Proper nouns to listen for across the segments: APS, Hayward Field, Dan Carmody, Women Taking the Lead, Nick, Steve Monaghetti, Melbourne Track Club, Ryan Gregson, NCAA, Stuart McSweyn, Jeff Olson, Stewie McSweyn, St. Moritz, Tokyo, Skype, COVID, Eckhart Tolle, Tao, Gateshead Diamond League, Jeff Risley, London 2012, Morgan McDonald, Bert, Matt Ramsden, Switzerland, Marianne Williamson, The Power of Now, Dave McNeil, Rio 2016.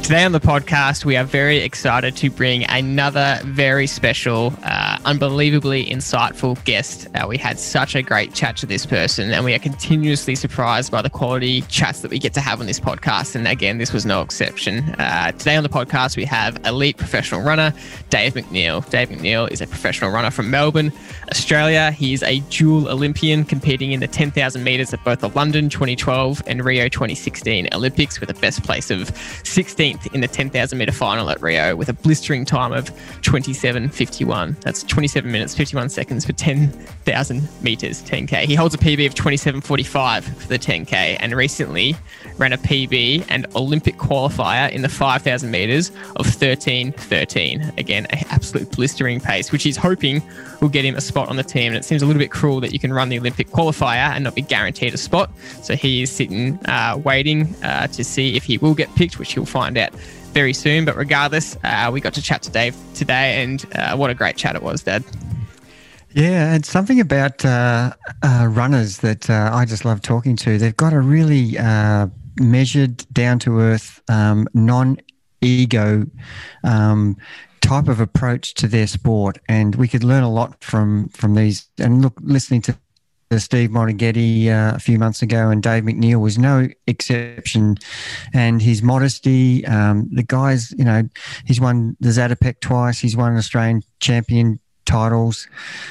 Today on the podcast, we are very excited to bring another very special, unbelievably insightful guest. We had such a great chat to this person, and we are continuously surprised by the quality chats that we get to have on this podcast. And again, this was no exception. Today on the podcast, we have elite professional runner, Dave McNeil. Dave McNeil is a professional runner from Melbourne, Australia. He is a dual Olympian competing in the 10,000 metres at both the London 2012 and Rio 2016 Olympics, with a best place of 16th in the 10,000 metre final at Rio with a blistering time of 27.51. That's 27 minutes, 51 seconds for 10,000 metres, 10K. He holds a PB of 27.45 for the 10K and recently ran a PB and Olympic qualifier in the 5,000 metres of 13.13. Again, an absolute blistering pace, which he's hoping will get him a spot on the team. And it seems a little bit cruel that you can run the Olympic qualifier and not be guaranteed a spot. So he is sitting, waiting to see if he will get picked, which he'll find out very soon. But regardless, we got to chat to Dave today, and what a great chat it was, Dad. Yeah, it's something about runners that I just love talking to. They've got a really measured, down-to-earth, non-ego type of approach to their sport, and we could learn a lot from these. And look, listening to Steve Monaghetti a few months ago, and Dave McNeil was no exception. And his modesty, the guy's, you know, he's won the Zátopek twice. He's won Australian champion titles.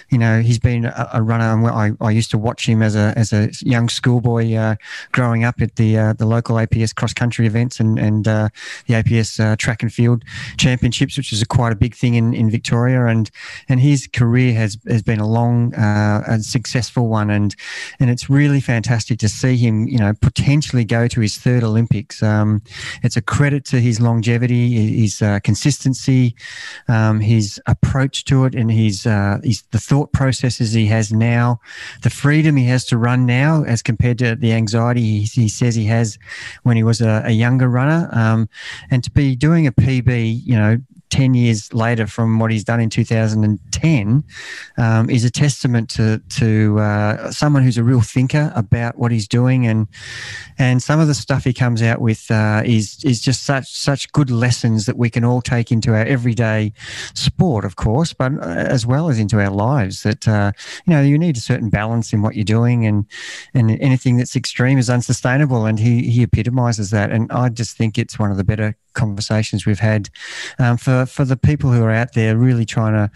You know, he's been a runner. I used to watch him as a young schoolboy growing up at the local APS cross country events and the APS track and field championships, which is quite a big thing in Victoria. And his career has been a long and successful one, and it's really fantastic to see him, you know, potentially go to his third Olympics. It's a credit to his longevity, his consistency, his approach to it, and his the thought processes he has now, the freedom he has to run now as compared to the anxiety he says he has when he was a younger runner, and to be doing a PB, you know, 10 years later from what he's done in 2010 is a testament to someone who's a real thinker about what he's doing, and some of the stuff he comes out with is just such good lessons that we can all take into our everyday sport, of course, but as well as into our lives, that you know, you need a certain balance in what you're doing, and anything that's extreme is unsustainable, and he epitomizes that. And I just think it's one of the better conversations we've had for the people who are out there really trying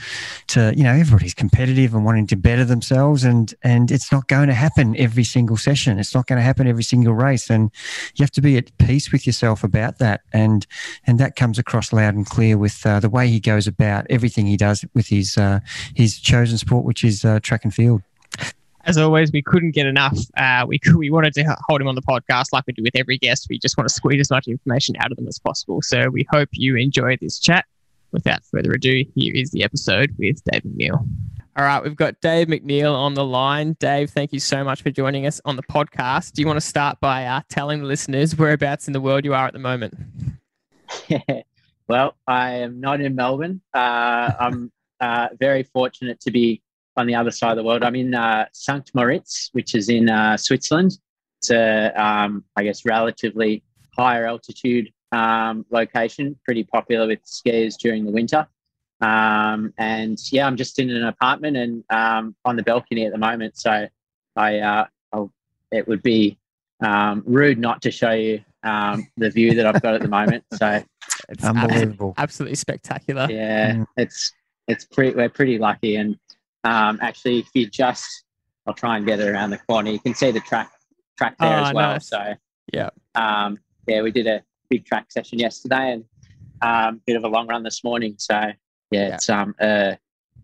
to, you know, everybody's competitive and wanting to better themselves, and it's not going to happen every single session. It's not going to happen every single race, and you have to be at peace with yourself about that, and that comes across loud and clear with the way he goes about everything he does with his chosen sport, which is track and field. As always, we couldn't get enough. We wanted to hold him on the podcast like we do with every guest. We just want to squeeze as much information out of them as possible. So we hope you enjoy this chat. Without further ado, here is the episode with Dave McNeil. All right, we've got Dave McNeil on the line. Dave, thank you so much for joining us on the podcast. Do you want to start by telling the listeners whereabouts in the world you are at the moment? Well, I am not in Melbourne. I'm very fortunate to be on the other side of the world. I'm in St. Moritz, which is in Switzerland. It's a, I guess, relatively higher altitude location, pretty popular with skiers during the winter. And yeah, I'm just in an apartment and on the balcony at the moment. So it would be rude not to show you the view that I've got at the moment. So it's unbelievable. Absolutely spectacular. Yeah, we're pretty lucky. And actually, if you just, I'll try and get it around the corner. You can see the track there as well. Nice. So yeah, we did a big track session yesterday and a bit of a long run this morning. So yeah. It's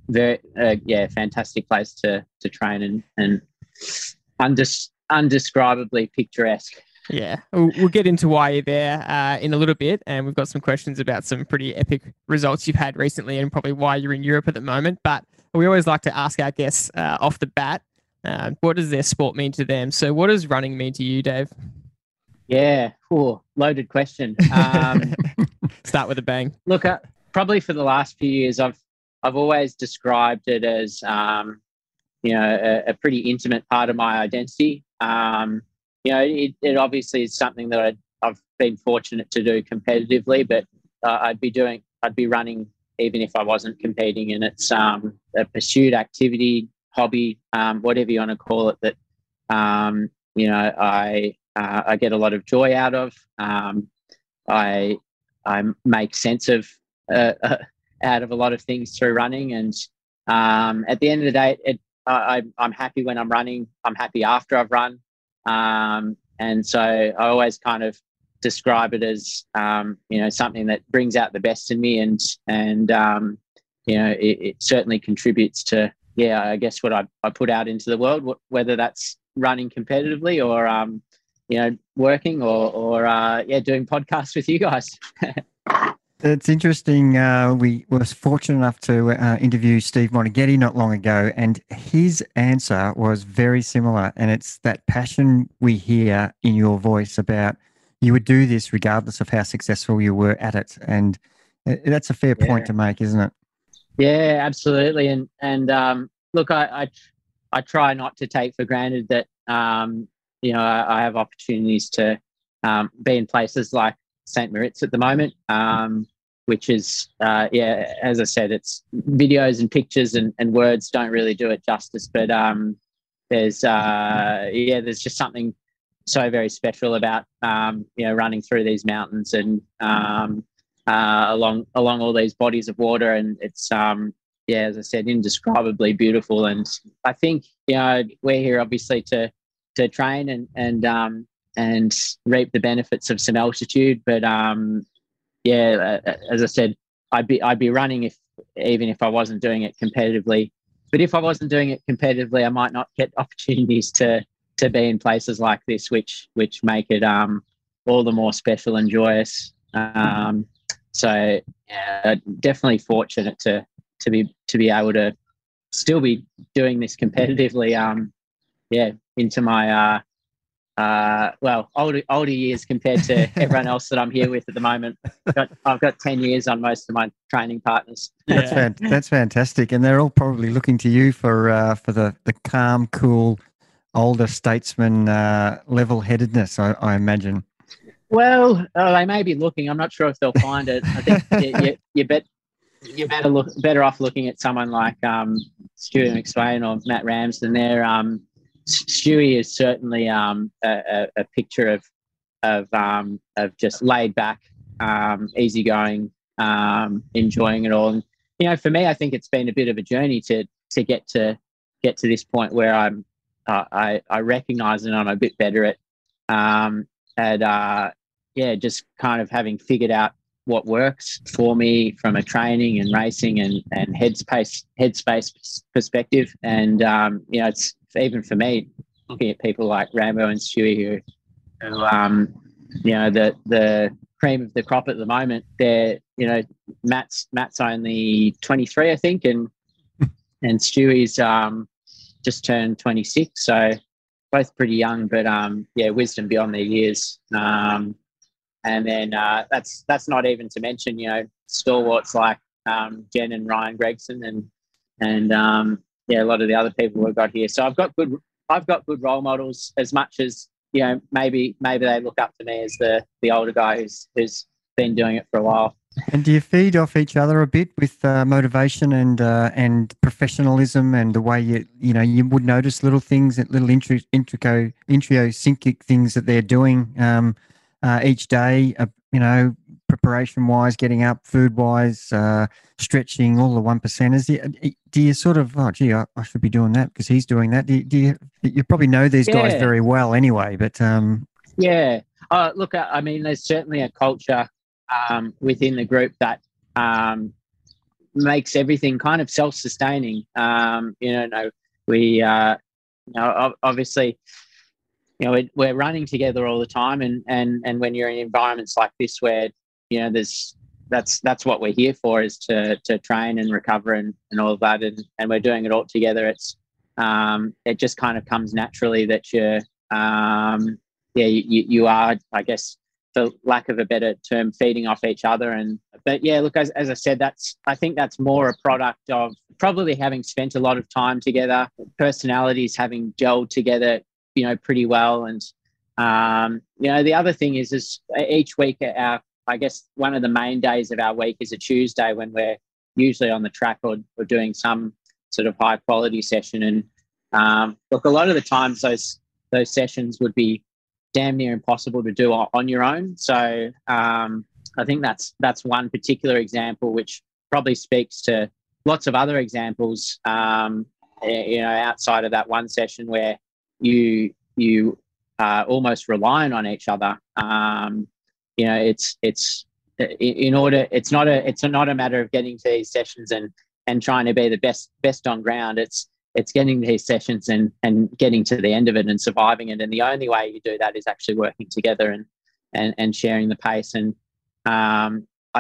very fantastic place to train and undescribably picturesque. Yeah, we'll get into why you're there in a little bit, and we've got some questions about some pretty epic results you've had recently, and probably why you're in Europe at the moment. But we always like to ask our guests off the bat, what does their sport mean to them? So what does running mean to you, Dave? Yeah, loaded question. Start with a bang. Look, probably for the last few years, I've always described it as, a pretty intimate part of my identity. It obviously is something that I've been fortunate to do competitively, but I'd be running even if I wasn't competing. And it's a pursued activity, hobby, whatever you want to call it, that I get a lot of joy out of. I make sense of out of a lot of things through running, and at the end of the day, I'm happy when I'm running. I'm happy after I've run, and so I always kind of describe it as something that brings out the best in me, and it certainly contributes to I guess what I put out into the world, whether that's running competitively or working or doing podcasts with you guys. It's interesting. We were fortunate enough to interview Steve Monaghetti not long ago, and his answer was very similar. And it's that passion we hear in your voice about you would do this regardless of how successful you were at it. And that's a fair point to make, isn't it? Yeah, absolutely. And look, I try not to take for granted that, I have opportunities to be in places like St. Moritz at the moment, which is, as I said, it's videos and pictures and words don't really do it justice. But there's just something so very special about, running through these mountains and along all these bodies of water. And it's, as I said, indescribably beautiful. And I think, we're here obviously to train and reap the benefits of some altitude. But as I said, I'd be running even if I wasn't doing it competitively. But if I wasn't doing it competitively, I might not get opportunities to be in places like this, which make it all the more special and joyous. Definitely fortunate to be able to still be doing this competitively. Into my older years compared to everyone else that I'm here with at the moment. I've got 10 years on most of my training partners. That's fantastic, and they're all probably looking to you for the calm, cool, older statesman level-headedness. I imagine. Well, they may be looking. I'm not sure if they'll find it. I think you're better off looking at someone like Stewie McSweyn or Matt Ramsden. There. Stewie is certainly a picture of just laid back, easygoing, enjoying it all. And for me, I think it's been a bit of a journey to get to this point where I'm I recognise and I'm a bit better at just kind of having figured out what works for me from a training and racing and headspace perspective. And it's even for me, looking at people like Rambo and Stewie, who the cream of the crop at the moment. They're, Matt's only 23, I think, and Stewie's just turned 26, so both pretty young, but wisdom beyond their years. And then that's not even to mention, stalwarts like Jen and Ryan Gregson and a lot of the other people we've got here. So I've got good role models, as much as, maybe they look up to me as the older guy who's been doing it for a while. And do you feed off each other a bit with motivation and professionalism, and the way you would notice little things, that little intricacy things that they're doing each day, preparation-wise, getting up, food-wise, stretching, all the 1%ers. Do you sort of, I should be doing that because he's doing that? You probably know these guys very well anyway, but... look, I mean, there's certainly a culture within the group that makes everything kind of self-sustaining. Obviously... we're running together all the time, and when you're in environments like this where, that's what we're here for, is to train and recover and all of that, and we're doing it all together. It's it just kind of comes naturally that you're yeah, you are, I guess, for lack of a better term, feeding off each other. But yeah, look, as I said, I think that's more a product of probably having spent a lot of time together, personalities having gelled together, you know, pretty well. And, you know, the other thing is each week, I guess one of the main days of our week is a Tuesday when we're usually on the track or doing some sort of high quality session. And look, a lot of the times those sessions would be damn near impossible to do on your own. So I think that's one particular example, which probably speaks to lots of other examples, you know, outside of that one session where you are almost relying on each other. You know, it's not a matter of getting to these sessions and trying to be the best on ground. It's getting these sessions and getting to the end of it and surviving it. And the only way you do that is actually working together and sharing the pace. And I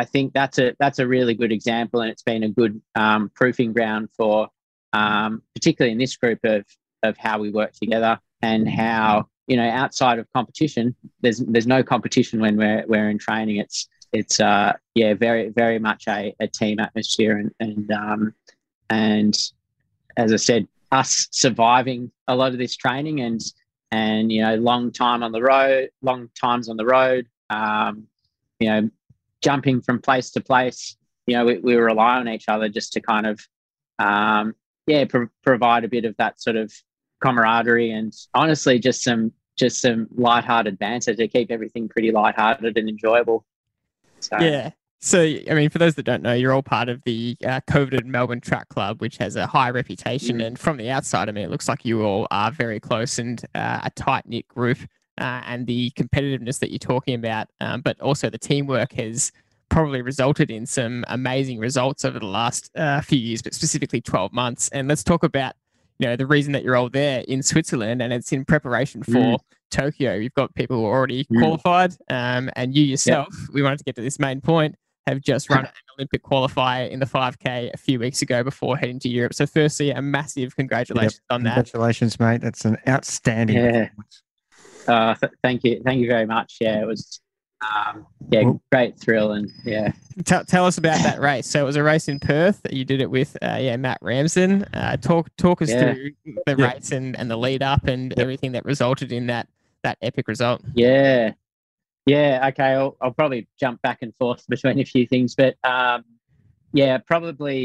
think that's a really good example, and it's been a good proofing ground for particularly in this group of how we work together and how, you know, outside of competition, there's no competition when we're in training. It's yeah, very, very much a team atmosphere and as I said, us surviving a lot of this training and you know, long times on the road, you know, jumping from place to place. You know, we rely on each other just to kind of provide a bit of that sort of camaraderie and honestly just some lighthearted banter to keep everything pretty lighthearted and enjoyable. So. Yeah. So, I mean, for those that don't know, you're all part of the coveted Melbourne Track Club, which has a high reputation. Mm. And from the outside, I mean, it looks like you all are very close and a tight-knit group, and the competitiveness that you're talking about, but also the teamwork has probably resulted in some amazing results over the last few years, but specifically 12 months. And let's talk about, you know, the reason that you're all there in Switzerland, and it's in preparation for Tokyo. You've got people who are already qualified, and you yourself, we wanted to get to this main point, have just run an Olympic qualifier in the 5K a few weeks ago before heading to Europe. So firstly, a massive congratulations on that. Congratulations, mate. That's an outstanding performance. Thank you. Thank you very much. Yeah, it was great thrill. And yeah. Tell us about that race. So it was a race in Perth. You did it with Matt Ramsden. Talk us through the race and the lead up and everything that resulted in that epic result. Yeah. Yeah, okay, I'll probably jump back and forth between a few things, but sort of early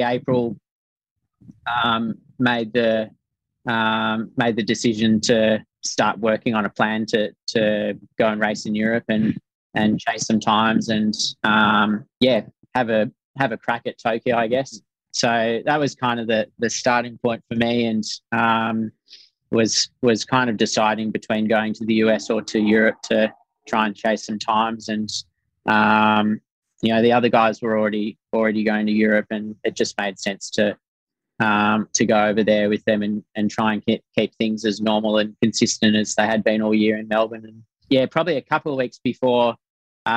April, made the decision to start working on a plan to go and race in Europe and chase some times and have a crack at Tokyo, I guess. So that was kind of the starting point for me, and was kind of deciding between going to the US or to Europe to try and chase some times. And, you know, the other guys were already going to Europe, and it just made sense to go over there with them and try and keep things as normal and consistent as they had been all year in Melbourne. And yeah, probably a couple of weeks before, you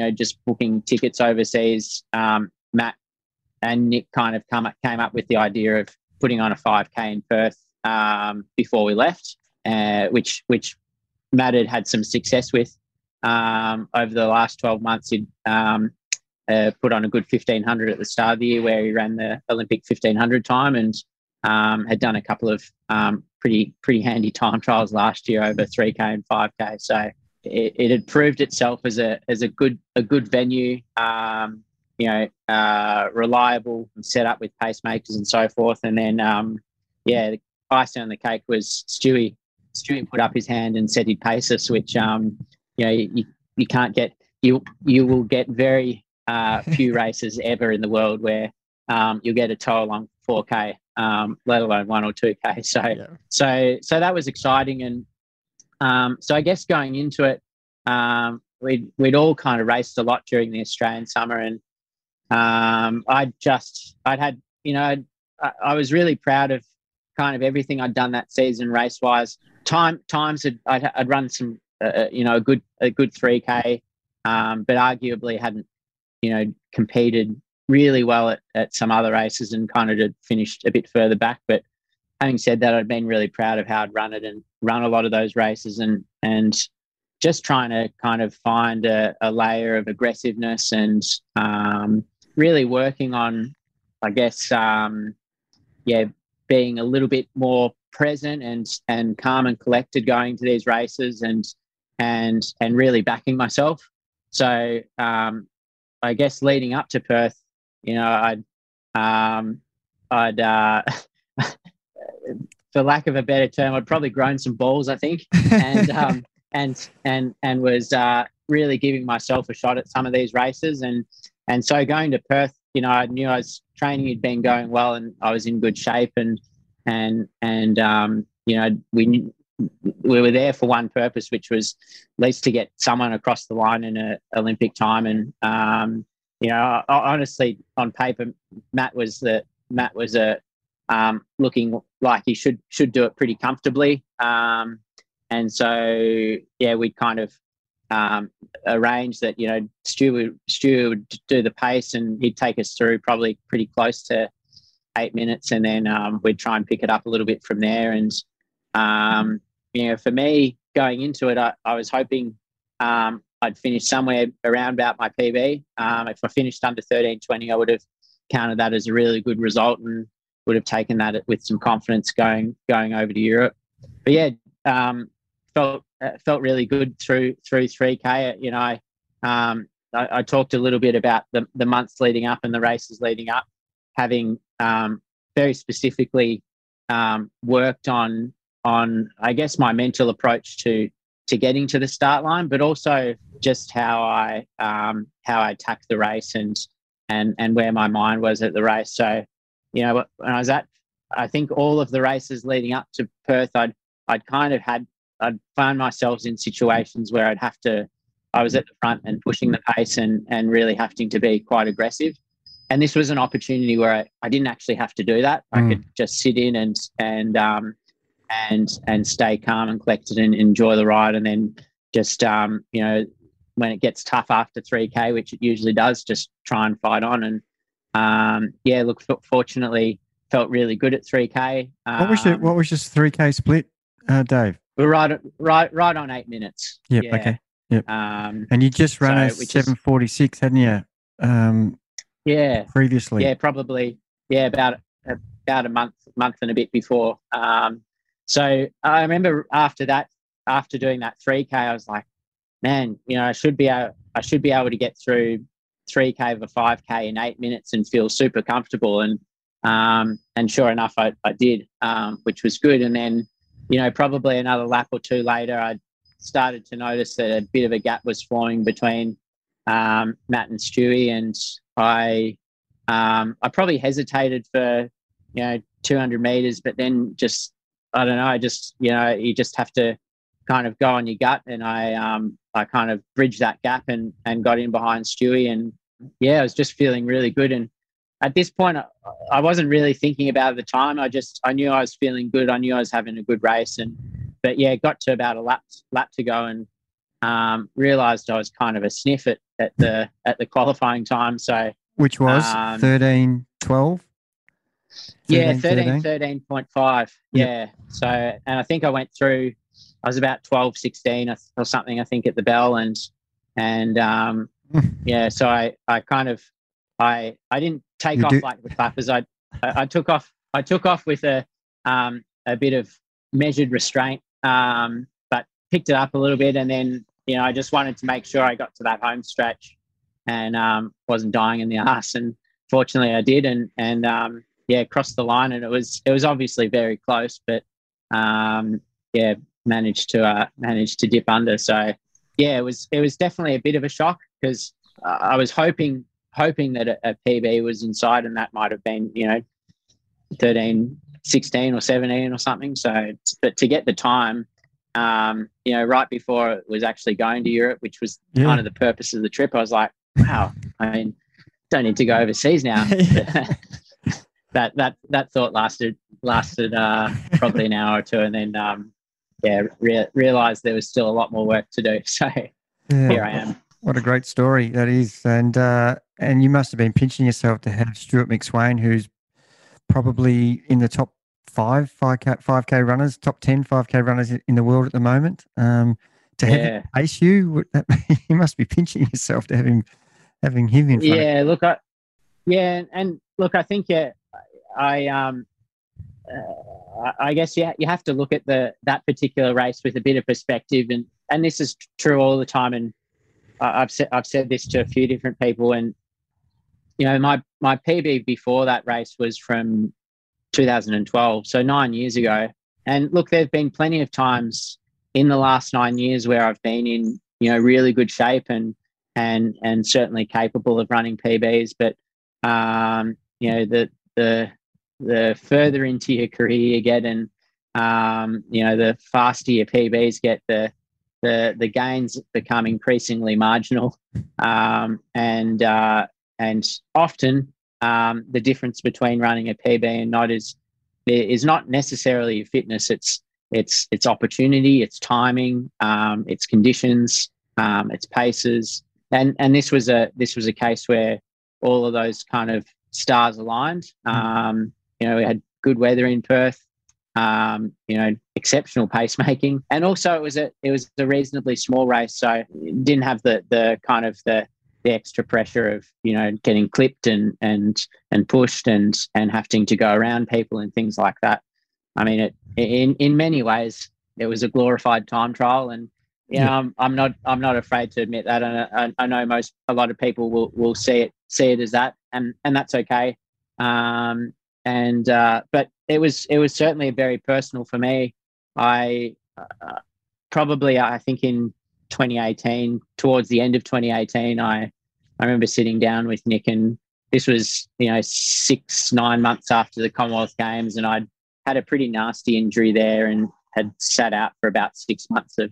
know, just booking tickets overseas, Matt and Nick kind of came up with the idea of putting on a 5K in Perth before we left, which Matt had some success with over the last 12 months. He'd put on a good 1500 at the start of the year, where he ran the Olympic 1500 time, and had done a couple of pretty handy time trials last year over 3K and 5K. So it had proved itself as a good venue, you know, reliable and set up with pacemakers and so forth. And then the icing on the cake was Stewie. Stewie put up his hand and said he'd pace us, which you know, you can't get. You will get very few races ever in the world where you'll get a toll on 4K, let alone 1 or 2K. So so that was exciting, and so I guess going into it, we'd all kind of raced a lot during the Australian summer, and I was really proud of kind of everything I'd done that season race wise. I'd run some, you know, a good 3K, but arguably hadn't, you know, competed really well at some other races, and kind of had finished a bit further back. But having said that, I'd been really proud of how I'd run it and run a lot of those races, and just trying to kind of find a layer of aggressiveness and really working on, I guess, being a little bit more present and calm and collected going to these races and really backing myself. So I guess leading up to Perth, you know, I'd for lack of a better term, I'd probably grown some balls, I think, and was really giving myself a shot at some of these races. And so going to Perth, you know, I knew I was training had been going well and I was in good shape, and you know, we were there for one purpose, which was at least to get someone across the line in an Olympic time. And you know, honestly, on paper, Matt was looking like he should do it pretty comfortably. And so, yeah, we kind of arranged that, you know, Stu would do the pace and he'd take us through probably pretty close to 8 minutes. And then we'd try and pick it up a little bit from there. And, you know, for me going into it, I was hoping I'd finish somewhere around about my PB. If I finished under 13:20, I would have counted that as a really good result and would have taken that with some confidence going over to Europe. But yeah, felt really good through 3K. You know, I talked a little bit about the months leading up and the races leading up, having very specifically worked on I guess my mental approach to getting to the start line, but also just how I attacked the race and where my mind was at the race. So, you know, when I was at, I think all of the races leading up to Perth, I'd found myself in situations where I was at the front and pushing the pace and really having to be quite aggressive. And this was an opportunity where I didn't actually have to do that. I could just sit in and stay calm and collected and enjoy the ride. And then just, you know, when it gets tough after 3K, which it usually does, just try and fight on. And yeah, look, fortunately felt really good at 3K. What was your 3K split, Dave? We're right on 8 minutes. Yep, yeah. Okay. Yep. And you just ran a 7:46, hadn't you? Yeah. Previously. Yeah, probably. Yeah, about a month and a bit before. So I remember after doing that 3K, I was like, man, you know, I should be able to get through 3K over 5K in 8 minutes and feel super comfortable. And sure enough, I did, which was good. And then, you know, probably another lap or two later, I started to notice that a bit of a gap was forming between Matt and Stewie, and I probably hesitated for, you know, 200 metres, but then just, I don't know, you know, you just have to kind of go on your gut, and I kind of bridged that gap and got in behind Stewie, and yeah, I was just feeling really good. And at this point, I wasn't really thinking about it at the time. I knew I was feeling good. I knew I was having a good race. But yeah, got to about a lap to go, and realised I was kind of a sniff at the qualifying time. So, which was 13:12. Yeah, 13:13.5. Yeah. So, and I think I went through. I was about 12:16 or something, I think, at the bell, and yeah. So I kind of. I didn't take off like the clappers. I took off with a bit of measured restraint, but picked it up a little bit, and then, you know, I just wanted to make sure I got to that home stretch and wasn't dying in the arse, and fortunately I did, and yeah, crossed the line, and it was obviously very close, but yeah, managed to dip under. So yeah, it was definitely a bit of a shock, because I was hoping that a PB was inside, and that might have been, you know, 13:16 or 17 or something. So, but to get the time, you know, right before it was actually going to Europe, which was kind of the purpose of the trip, I was like, wow, I mean, don't need to go overseas now. that thought lasted probably an hour or two, and then yeah, realised there was still a lot more work to do. So here I am. What a great story that is. And you must have been pinching yourself to have Stuart McSweyn, who's probably in the top 5K runners, top 10 5K runners in the world at the moment. To have him pace you, you must be pinching yourself to having him in front. Yeah, look, I think I guess you have to look at that particular race with a bit of perspective, and this is true all the time. And I've said this to a few different people, and you know, my PB before that race was from 2012, so 9 years ago. And look, there've been plenty of times in the last 9 years where I've been in, you know, really good shape and certainly capable of running PBs, but you know, the further into your career you get, and you know, the faster your PBs get, the gains become increasingly marginal, and often the difference between running a PB and not is not necessarily your fitness. It's opportunity, it's timing, it's conditions, it's paces, and this was a case where all of those kind of stars aligned. You know, we had good weather in Perth, you know, exceptional pacemaking, and also it was a reasonably small race, so it didn't have the kind of the extra pressure of, you know, getting clipped and pushed and having to go around people and things like that. I mean, in many ways it was a glorified time trial, and you know, I'm not afraid to admit that, and I know a lot of people will see it as that, and that's okay. But it was certainly very personal for me. I think in 2018, towards the end of 2018, I remember sitting down with Nick, and this was, you know, 9 months after the Commonwealth Games, and I'd had a pretty nasty injury there and had sat out for about 6 months of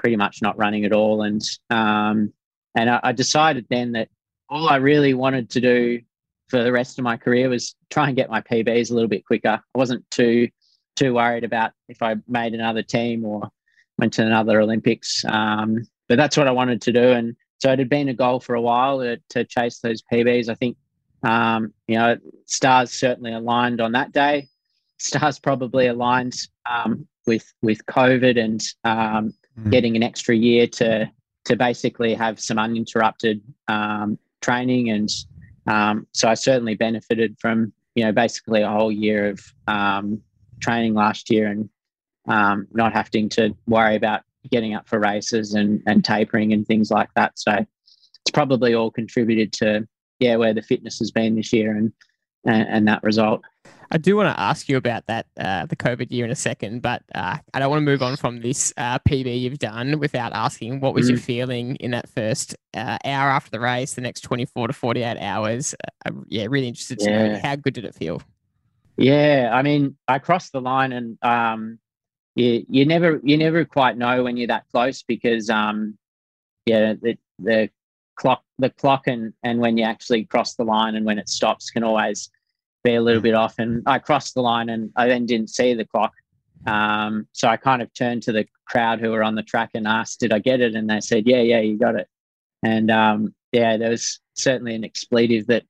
pretty much not running at all. And I decided then that all I really wanted to do for the rest of my career was try and get my PBs a little bit quicker. I wasn't too worried about if I made another team or went to another Olympics. But that's what I wanted to do. And so it had been a goal for a while to chase those PBs. I think, you know, stars certainly aligned on that day. Stars probably aligned with COVID and getting an extra year to basically have some uninterrupted training, and so I certainly benefited from, you know, basically a whole year of training last year, and not having to worry about getting up for races and tapering and things like that. So it's probably all contributed to where the fitness has been this year and that result. I do want to ask you about that, the COVID year in a second, but I don't want to move on from this PB you've done without asking, what was your feeling in that first hour after the race, the next 24 to 48 hours? Really interested to know, how good did it feel? Yeah, I mean, I crossed the line, and you never quite know when you're that close, because the clock and when you actually cross the line and when it stops can always be a little bit off. And I crossed the line, and I then didn't see the clock, so I kind of turned to the crowd who were on the track and asked, did I get it? And they said, yeah, you got it. And there was certainly an expletive that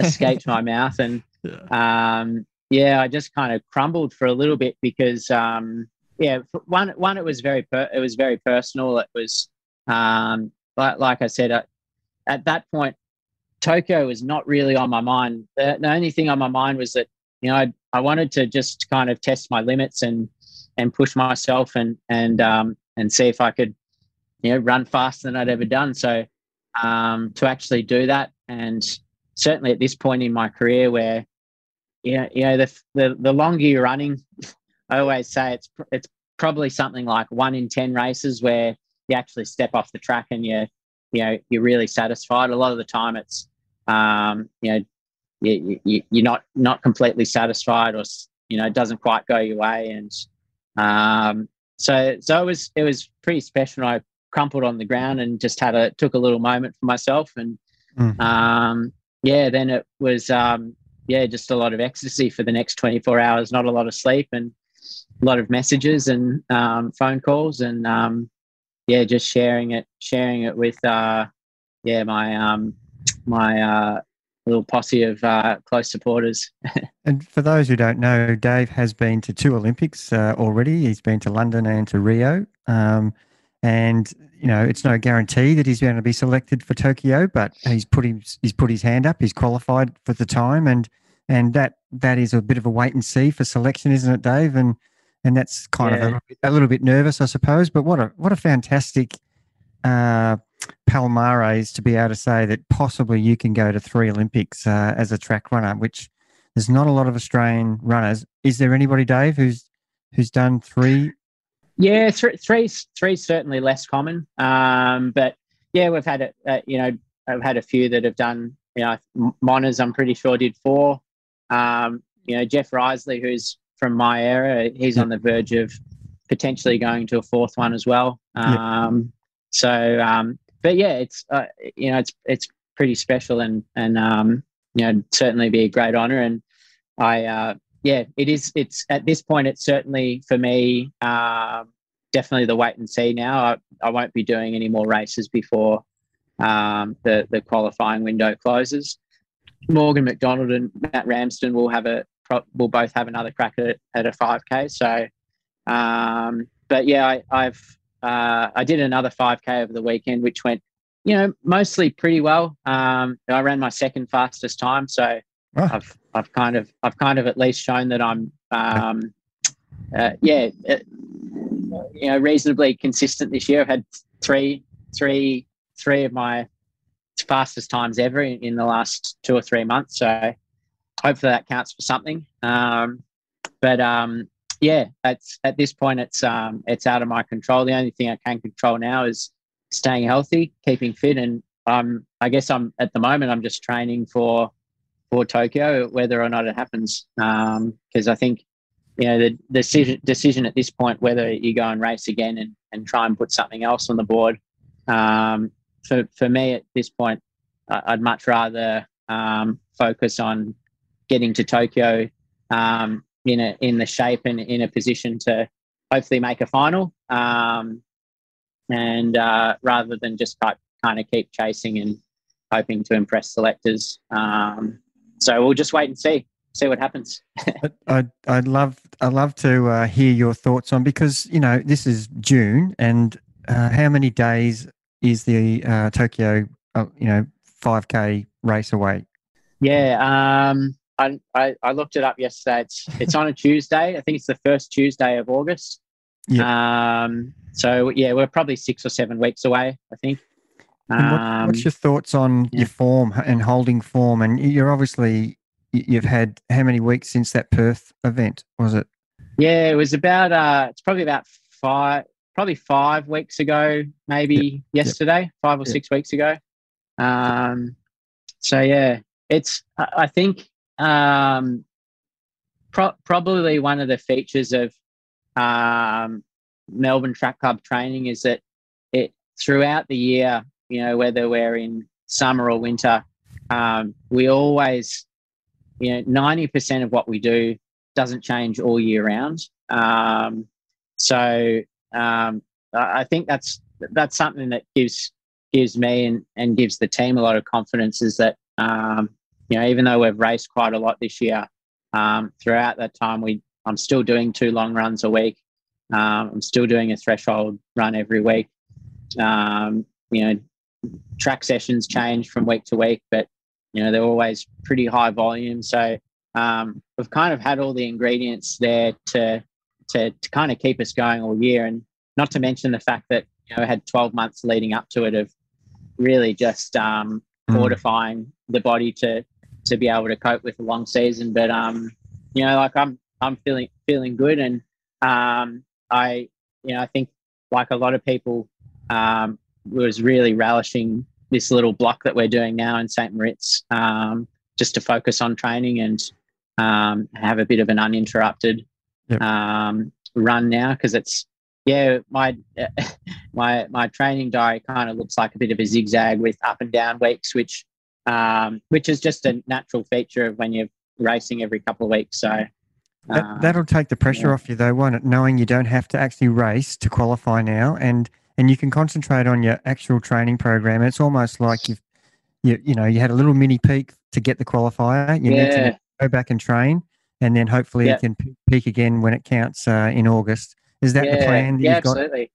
escaped my mouth, and I just kind of crumbled for a little bit, because one, it was very personal. It was like I said, at that point Tokyo was not really on my mind. The only thing on my mind was that, you know, I wanted to just kind of test my limits and push myself and see if I could, you know, run faster than I'd ever done. So to actually do that, and certainly at this point in my career where, you know, the longer you're running, I always say it's probably something like 1 in 10 races where you actually step off the track and you're really satisfied. A lot of the time it's you're not completely satisfied, or, you know, it doesn't quite go your way. And so it was pretty special. I crumpled on the ground and just took a little moment for myself, and then it was just a lot of ecstasy for the next 24 hours, not a lot of sleep, and a lot of messages and phone calls, and just sharing it with my little posse of close supporters. And for those who don't know, Dave has been to two Olympics already. He's been to London and to Rio. And, you know, it's no guarantee that he's going to be selected for Tokyo, but he's put his hand up. He's qualified for the time, and that is a bit of a wait and see for selection, isn't it, Dave? And that's kind of a little bit nervous, I suppose. But what a fantastic palmares to be able to say that possibly you can go to three Olympics as a track runner, which there's not a lot of Australian runners. Is there anybody, Dave, who's done three? Yeah, three's certainly less common. But yeah, we've had it. You know, I've had a few that have done. You know, Monas, I'm pretty sure did four. You know, Jeff Risley, who's from my era, he's on the verge of potentially going to a fourth one as well. But yeah, it's you know, it's pretty special, and you know, certainly be a great honour. And I it is. It's at this point, it's certainly for me definitely the wait and see now. I won't be doing any more races before the qualifying window closes. Morgan McDonald and Matt Ramsden will both have another crack at a 5K. So, but yeah, I did another 5K over the weekend, which went, you know, mostly pretty well. I ran my second fastest time, so I've kind of at least shown that I'm, you know, reasonably consistent this year. I've had three of my fastest times ever in the last 2 or 3 months. So hopefully that counts for something. Yeah, at this point, it's out of my control. The only thing I can control now is staying healthy, keeping fit, and I guess at the moment I'm just training for Tokyo, whether or not it happens. Because I think, you know, the decision at this point whether you go and race again and try and put something else on the board. For me at this point, I'd much rather focus on getting to Tokyo. In the shape and in a position to hopefully make a final, and rather than just kind of keep chasing and hoping to impress selectors. So we'll just wait and see what happens. I'd love to hear your thoughts on, because, you know, this is June, and how many days is the Tokyo 5K race away? Yeah. I looked it up yesterday. It's on a Tuesday. I think it's the first Tuesday of August. Yeah. So yeah, we're probably 6 or 7 weeks away, I think. What's your thoughts on your form and holding form? And you're obviously, you've had how many weeks since that Perth event, was it? Yeah, it was about it's probably about five weeks ago, maybe yesterday, 5 or 6 weeks ago. So yeah, I think. Probably one of the features of Melbourne Track Club training is that it throughout the year, you know, whether we're in summer or winter, we always, you know, 90% of what we do doesn't change all year round. I think that's something that gives me and gives the team a lot of confidence, is that you know, even though we've raced quite a lot this year, throughout that time, I'm still doing 2 long runs a week. I'm still doing a threshold run every week. You know, track sessions change from week to week, but, you know, they're always pretty high volume. So we've kind of had all the ingredients there to kind of keep us going all year, and not to mention the fact that, you know, we had 12 months leading up to it of really just fortifying the body to be able to cope with a long season. But you know, like I'm feeling good, and I you know, I think like a lot of people was really relishing this little block that we're doing now in St. Moritz, just to focus on training and have a bit of an uninterrupted run now, because it's my training diary kind of looks like a bit of a zigzag with up and down weeks, which is just a natural feature of when you're racing every couple of weeks. So that'll take the pressure off you, though, won't it? Knowing you don't have to actually race to qualify now, and you can concentrate on your actual training program. It's almost like you've you had a little mini peak to get the qualifier. You need to go back and train, and then hopefully you can peak again when it counts in August. Is that the plan? That you've absolutely. Got?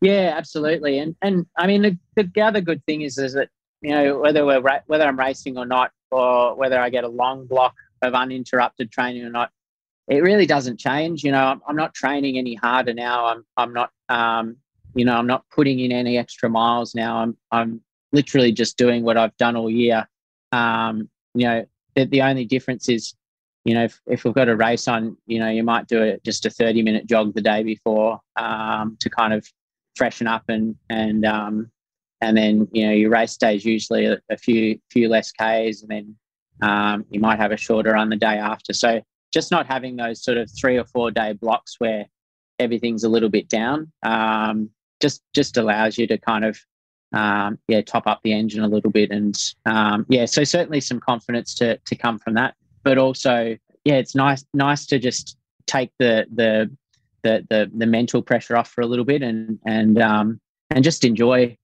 Yeah, absolutely. And I mean, the other good thing is that, you know, whether I'm racing or not, or whether I get a long block of uninterrupted training or not, it really doesn't change. You know, I'm not training any harder now. I'm not, you know, I'm not putting in any extra miles now. I'm literally just doing what I've done all year. You know, the only difference is, you know, if we've got a race on, you know, you might do just a 30-minute jog the day before to kind of freshen up and then, you know, your race day is usually a few less Ks, and then you might have a shorter run the day after. So just not having those sort of 3 or 4 day blocks where everything's a little bit down just allows you to kind of, top up the engine a little bit. And, so certainly some confidence to come from that. But also, it's nice to just take the mental pressure off for a little bit and just enjoy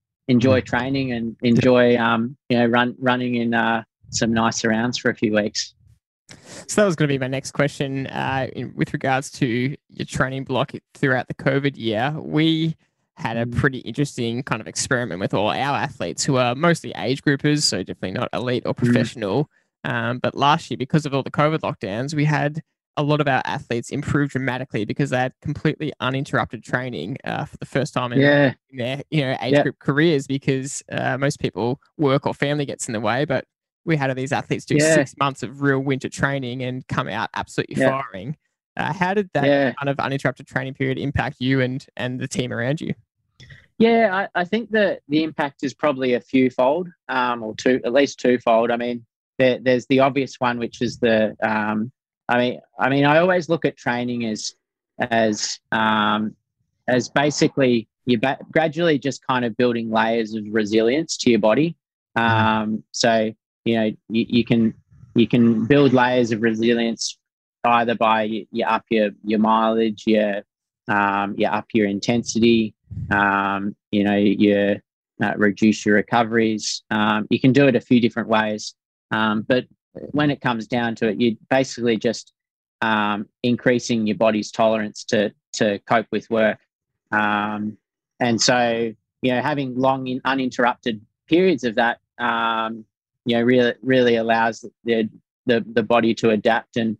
training and enjoy running in some nicer rounds for a few weeks. So that was going to be my next question with regards to your training block throughout the COVID year. We had a pretty interesting kind of experiment with all our athletes who are mostly age groupers, so definitely not elite or professional. But last year, because of all the COVID lockdowns, we had a lot of our athletes improve dramatically because they had completely uninterrupted training for the first time in their age group careers, because most people work or family gets in the way. But we had these athletes do 6 months of real winter training and come out absolutely firing. How did that kind of uninterrupted training period impact you and the team around you? Yeah, I think the impact is probably a few-fold, or at least twofold. I mean, there's the obvious one, which is the I always look at training as basically you're gradually just kind of building layers of resilience to your body. So you can build layers of resilience either by you up your mileage, you up your intensity, you reduce your recoveries. You can do it a few different ways. But when it comes down to it, you're basically just increasing your body's tolerance to cope with work. And so, having long uninterrupted periods of that, really, really allows the body to adapt and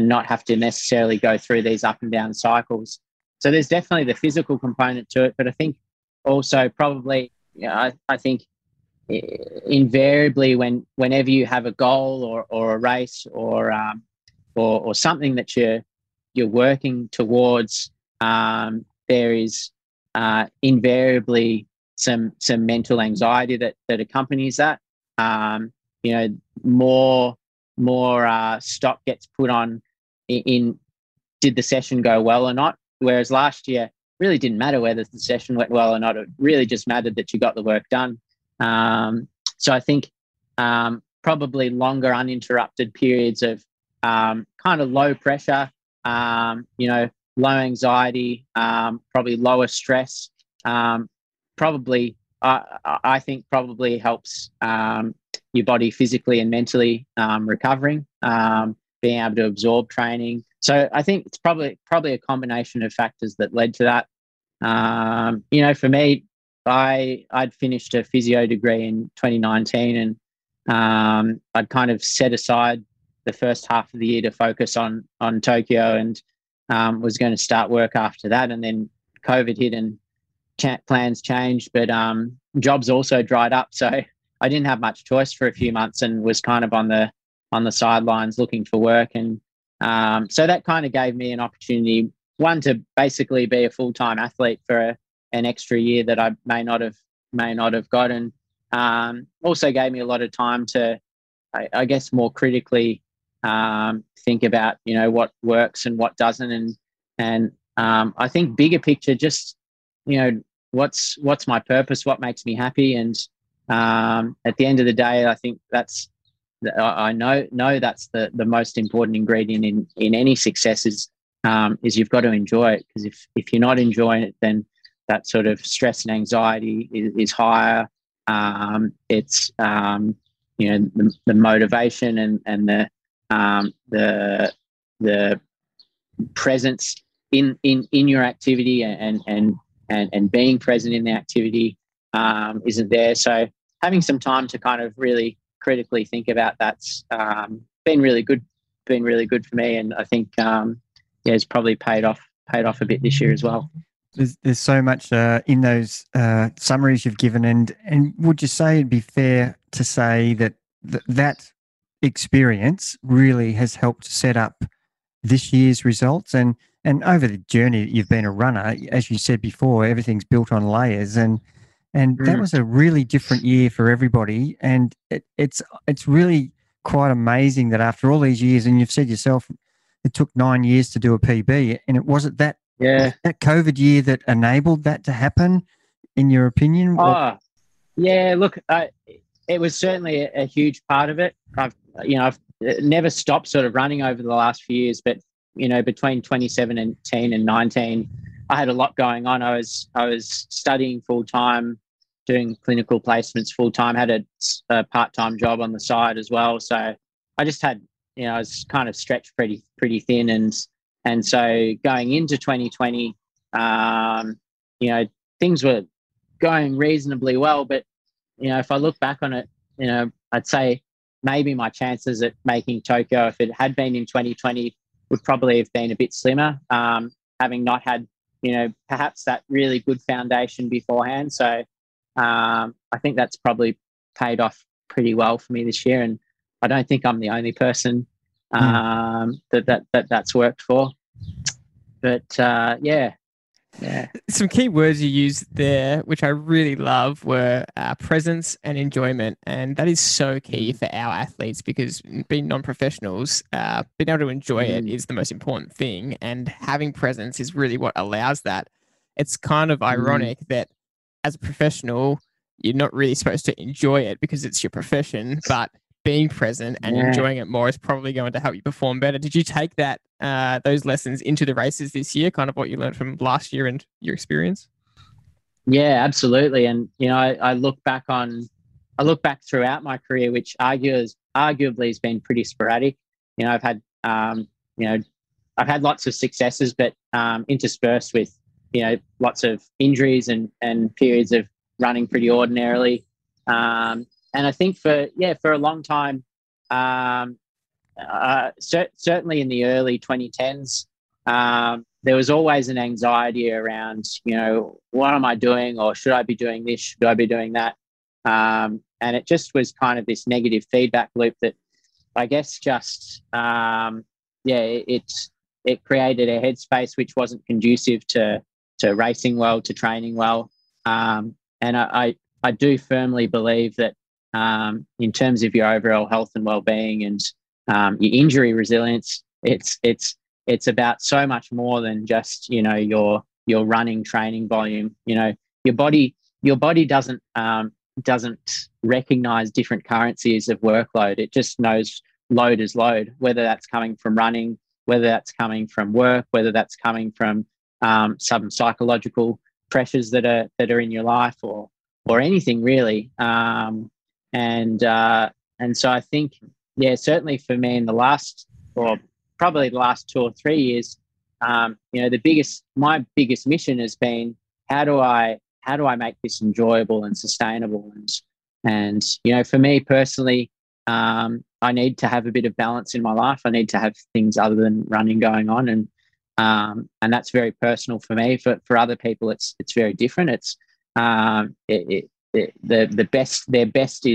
not have to necessarily go through these up and down cycles. So there's definitely the physical component to it. But I think also probably, I think, invariably whenever you have a goal or a race or something that you're working towards, there is invariably some mental anxiety that accompanies that. More stock gets put on in did the session go well or not, whereas last year really didn't matter whether the session went well or not. It really just mattered that you got the work done. So I think probably longer uninterrupted periods of kind of low pressure, low anxiety, probably lower stress, probably helps your body physically and mentally recovering, being able to absorb training. So I think it's probably a combination of factors that led to that. For me, I'd finished a physio degree in 2019, and I'd kind of set aside the first half of the year to focus on Tokyo, and was going to start work after that. And then COVID hit and plans changed, but jobs also dried up. So I didn't have much choice for a few months and was kind of on the sidelines looking for work. And so that kind of gave me an opportunity, one, to basically be a full-time athlete for an extra year that I may not have gotten. Also gave me a lot of time to, I guess, more critically think about what works and what doesn't, and I think bigger picture, just what's my purpose, what makes me happy, and at the end of the day, I think that's the most important ingredient in any success is you've got to enjoy it, because if you're not enjoying it, then that sort of stress and anxiety is higher. It's you know, the motivation and the presence in your activity and being present in the activity isn't there. So having some time to kind of really critically think about that's been really good for me, and I think yeah, it's probably paid off a bit this year as well. There's so much in those summaries you've given, and would you say it'd be fair to say that that experience really has helped set up this year's results? And over the journey that you've been a runner, as you said before, everything's built on layers, and that was a really different year for everybody. And it's really quite amazing that after all these years, and you've said yourself, it took 9 years to do a PB, and it wasn't that that COVID year that enabled that to happen, in your opinion? Oh, yeah. Look, it was certainly a huge part of it. I've never stopped sort of running over the last few years, but you know, between 2017 and 19, I had a lot going on. I was studying full time, doing clinical placements full time, had a part time job on the side as well. So I just had, you know, I was kind of stretched pretty thin, and so going into 2020, you know, things were going reasonably well. But you know, if I look back on it, you know, I'd say maybe my chances at making Tokyo, if it had been in 2020, would probably have been a bit slimmer, having not had, you know, perhaps that really good foundation beforehand. So I think that's probably paid off pretty well for me this year, and I don't think I'm the only person that's worked for. But yeah. Some key words you used there, which I really love, were presence and enjoyment. And that is so key for our athletes, because being non-professionals, being able to enjoy it is the most important thing. And having presence is really what allows that. It's kind of ironic that as a professional, you're not really supposed to enjoy it because it's your profession, but being present and enjoying it more is probably going to help you perform better. Did you take that those lessons into the races this year, kind of what you learned from last year and your experience? Yeah, absolutely. And, you know, I look back throughout my career, which arguably has been pretty sporadic. You know, I've had lots of successes, but interspersed with, you know, lots of injuries and periods of running pretty ordinarily. And I think for a long time, certainly in the early 2010s, there was always an anxiety around, you know, what am I doing, or should I be doing this? Should I be doing that? And it just was kind of this negative feedback loop that I guess just, it created a headspace which wasn't conducive to racing well, to training well. And I do firmly believe that, in terms of your overall health and well-being and your injury resilience, it's about so much more than just, you know, your running training volume. You know, your body doesn't recognize different currencies of workload. It just knows load is load, whether that's coming from running, whether that's coming from work, whether that's coming from some psychological pressures that are in your life or anything really. And so I think, yeah, certainly for me in probably the last 2 or 3 years, you know, my biggest mission has been, how do I make this enjoyable and sustainable? And, you know, for me personally, I need to have a bit of balance in my life. I need to have things other than running going on. And that's very personal for me. For other people, it's very different. It's, their best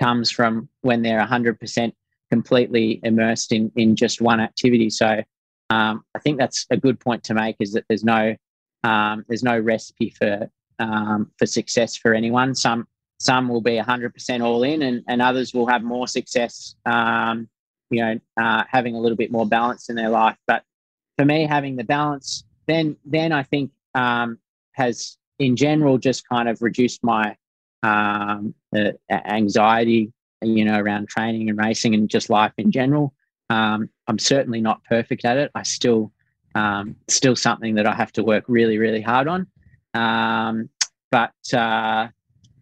comes from when they're 100% completely immersed in just one activity. So I think that's a good point to make, is that there's no recipe for success for anyone. Some will be 100% all in, and others will have more success, you know, having a little bit more balance in their life. But for me, having the balance then I think has in general just kind of reduced my anxiety, you know, around training and racing and just life in general. I'm certainly not perfect at it. I still something that I have to work really, really hard on. But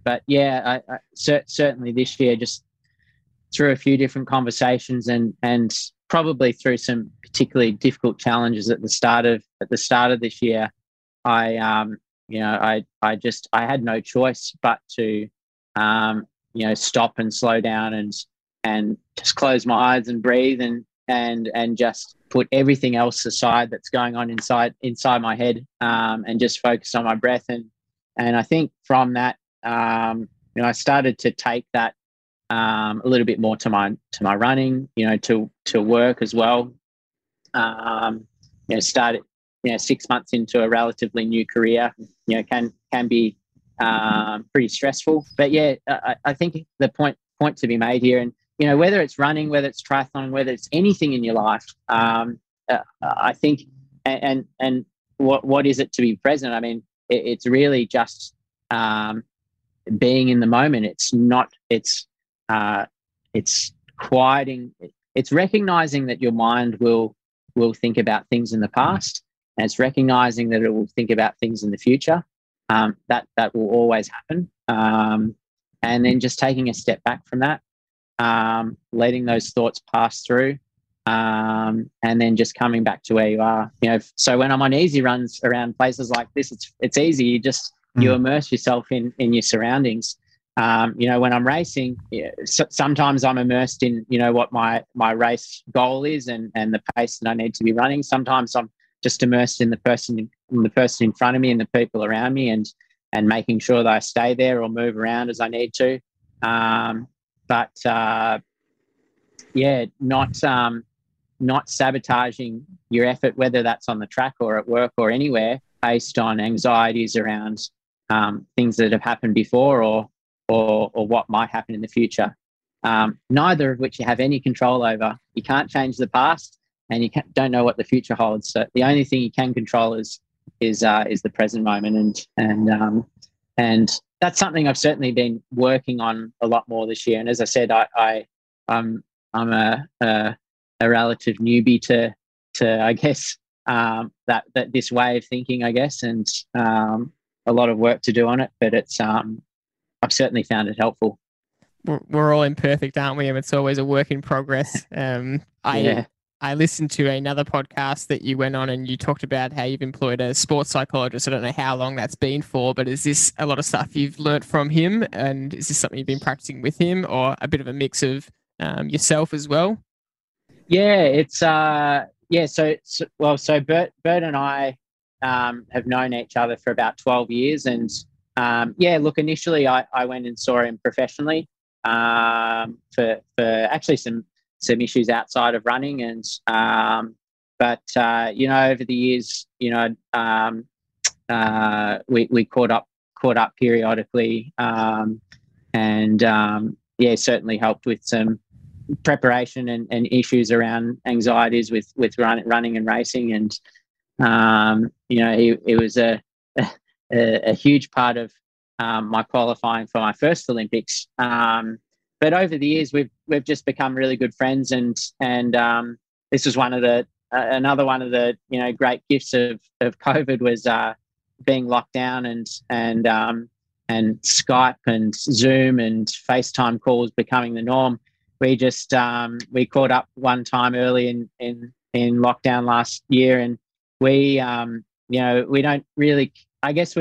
But yeah, I certainly this year, just through a few different conversations and probably through some particularly difficult challenges at the start of this year, I had no choice but to stop and slow down and just close my eyes and breathe and just put everything else aside that's going on inside my head, and just focus on my breath. And I think from that, I started to take that a little bit more to my running, to work as well. 6 months into a relatively new career, can be pretty stressful. But yeah, I think the point to be made here, and whether it's running, whether it's triathlon, whether it's anything in your life, I think, and what is it to be present? I mean, it's really just being in the moment. It's quieting. It's recognizing that your mind will think about things in the past, and it's recognizing that it will think about things in the future. That will always happen. And then just taking a step back from that, letting those thoughts pass through, and then just coming back to where you are. So when I'm on easy runs around places like this, it's easy. You immerse yourself in your surroundings. When I'm racing, sometimes I'm immersed in, what my race goal is and the pace that I need to be running. Sometimes I'm just immersed in the person in front of me and the people around me and making sure that I stay there or move around as I need to. Not sabotaging your effort, whether that's on the track or at work or anywhere, based on anxieties around things that have happened before or what might happen in the future, neither of which you have any control over. You can't change the past, and you don't know what the future holds. So the only thing you can control is the present moment, and that's something I've certainly been working on a lot more this year. And as I said, I'm a relative newbie to I guess that this way of thinking, I guess, and a lot of work to do on it. But it's I've certainly found it helpful. We're all imperfect, aren't we? And it's always a work in progress. I listened to another podcast that you went on, and you talked about how you've employed a sports psychologist. I don't know how long that's been for, but is this a lot of stuff you've learnt from him? And is this something you've been practicing with him, or a bit of a mix of yourself as well? Yeah, it's So Bert and I have known each other for about 12 years, and initially I went and saw him professionally for actually some issues outside of running, and over the years, we caught up periodically, certainly helped with some preparation and issues around anxieties with running and racing, and it was a huge part of my qualifying for my first Olympics. But over the years, we've just become really good friends, and this was another one of the great gifts of COVID was being locked down, and Skype and Zoom and FaceTime calls becoming the norm. We just we caught up one time early in lockdown last year, and we we don't really. I guess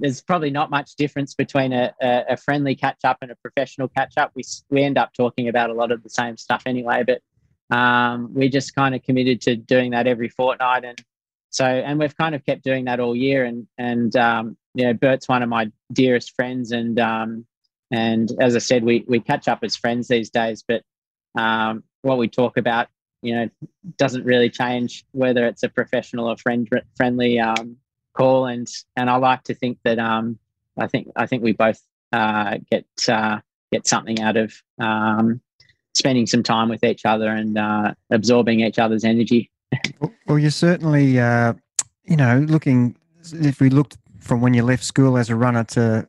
there's probably not much difference between a friendly catch-up and a professional catch-up. We end up talking about a lot of the same stuff anyway, but we just kind of committed to doing that every fortnight. And we've kind of kept doing that all year. And Bert's one of my dearest friends. And as I said, we catch up as friends these days, but what we talk about, doesn't really change whether it's a professional or friendly call, and I like to think that I think we both get something out of spending some time with each other and absorbing each other's energy. Well, you're certainly looking, if we looked from when you left school as a runner to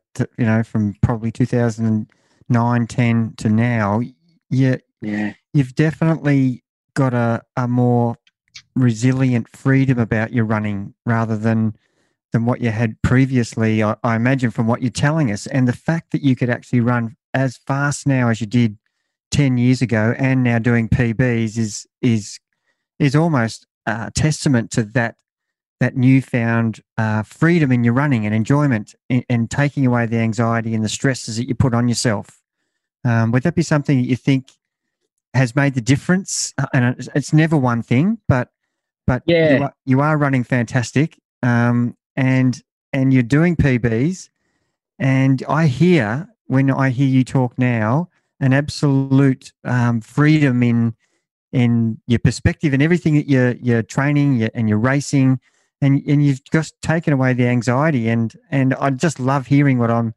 from probably 2009, 10 to now, you've definitely got a more resilient freedom about your running rather than than what you had previously, I imagine, from what you're telling us. And the fact that you could actually run as fast now as you did 10 years ago and now doing PBs is almost a testament to that newfound freedom in your running and enjoyment and taking away the anxiety and the stresses that you put on yourself. Would that be something that you think has made the difference? And it's never one thing, but yeah, you are running fantastic, and you're doing PBs. And I hear, when I hear you talk now, an absolute freedom in your perspective and everything that you're training and you're racing, and you've just taken away the anxiety. And I just love hearing what I'm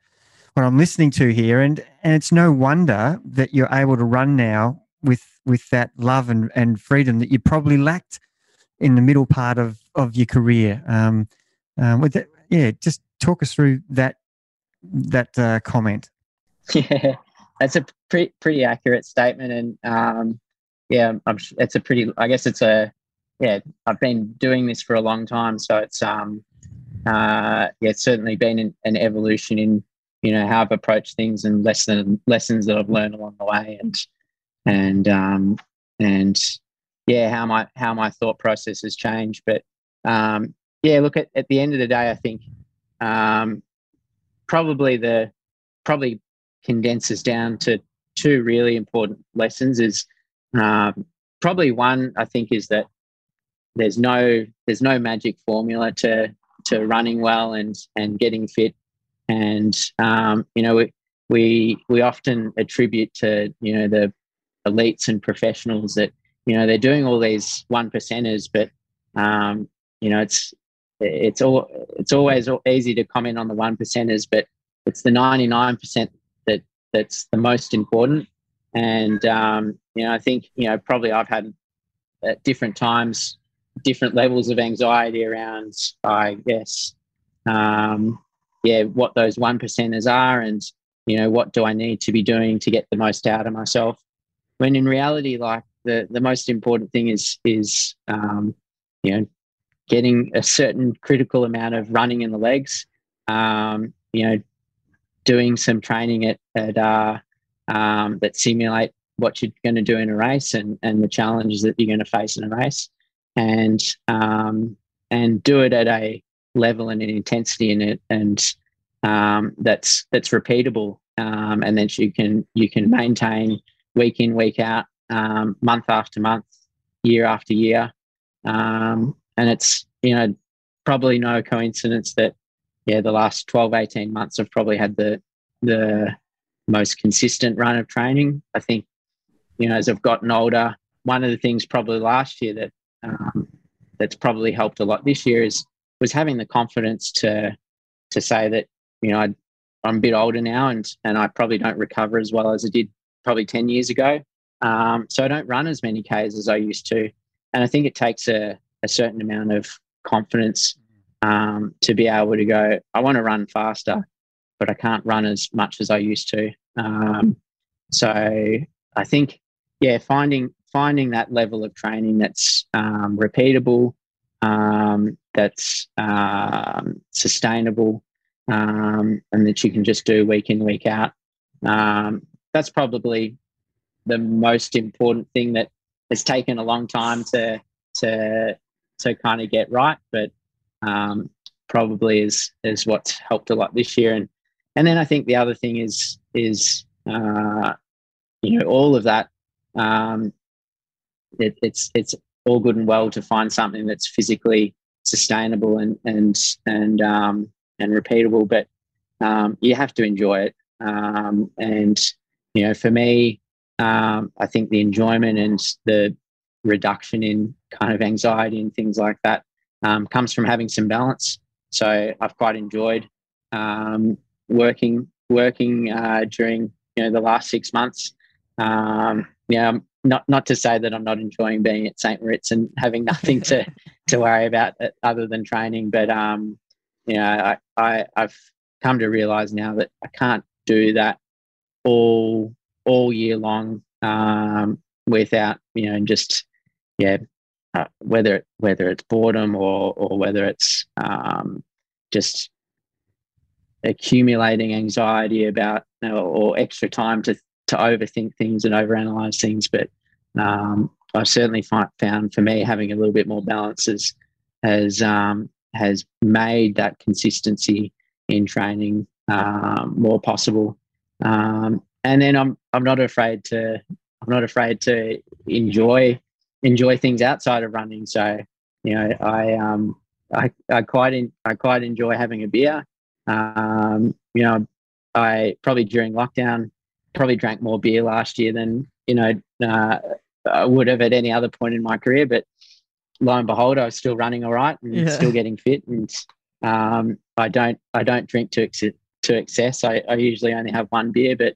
listening to here, and it's no wonder that you're able to run now with that love and freedom that you probably lacked in the middle part of your career. Just talk us through that comment. Yeah, that's a pretty accurate statement, and I've been doing this for a long time, so it's it's certainly been an evolution in, you know, how I've approached things and lessons that I've learned along the way, and how my thought process has changed. But look, at the end of the day, I think probably condenses down to two really important lessons. Is probably one, I think, is that there's no magic formula to running well and getting fit. And, we often attribute to, you know, the elites and professionals that, you know, they're doing all these 1%ers, but, it's always easy to comment on the 1%ers, but it's the 99% that's the most important. And, I think, probably I've had at different times, different levels of anxiety around, I guess, what those 1%ers are, and, what do I need to be doing to get the most out of myself? When in reality, like the most important thing is getting a certain critical amount of running in the legs, doing some training at that simulate what you're going to do in a race and the challenges that you're going to face in a race, and do it at a level and an intensity in it, and that's repeatable, and that you can maintain week in, week out, month after month, year after year, and it's probably no coincidence that the last 12, 18 months I've probably had the most consistent run of training. I think as I've gotten older, one of the things probably last year that that's probably helped a lot this year was having the confidence to say that, I'm a bit older now and I probably don't recover as well as I did probably 10 years ago. So I don't run as many Ks as I used to. And I think it takes a certain amount of confidence to be able to go, I want to run faster, but I can't run as much as I used to. So I think, finding that level of training that's repeatable, that's sustainable, and that you can just do week in, week out. That's probably the most important thing that has taken a long time to kind of get right, but probably is what's helped a lot this year. And then I think the other thing is all of that. It's all good and well to find something that's physically sustainable and repeatable, but you have to enjoy it. For me, I think the enjoyment and the reduction in kind of anxiety and things like that comes from having some balance. So I've quite enjoyed working during the last 6 months. Not to say that I'm not enjoying being at St. Moritz and having nothing to worry about other than training, but I've come to realise now that I can't do that all year long without whether it's boredom or whether it's just accumulating anxiety about, or extra time to overthink things and overanalyze things. But I've certainly found for me having a little bit more balance has made that consistency in training more possible. And then I'm not afraid to enjoy things outside of running. So I quite enjoy having a beer. I probably during lockdown drank more beer last year than I would have at any other point in my career. But lo and behold, I was still running all right and still getting fit. And I don't drink to excess. I usually only have one beer, but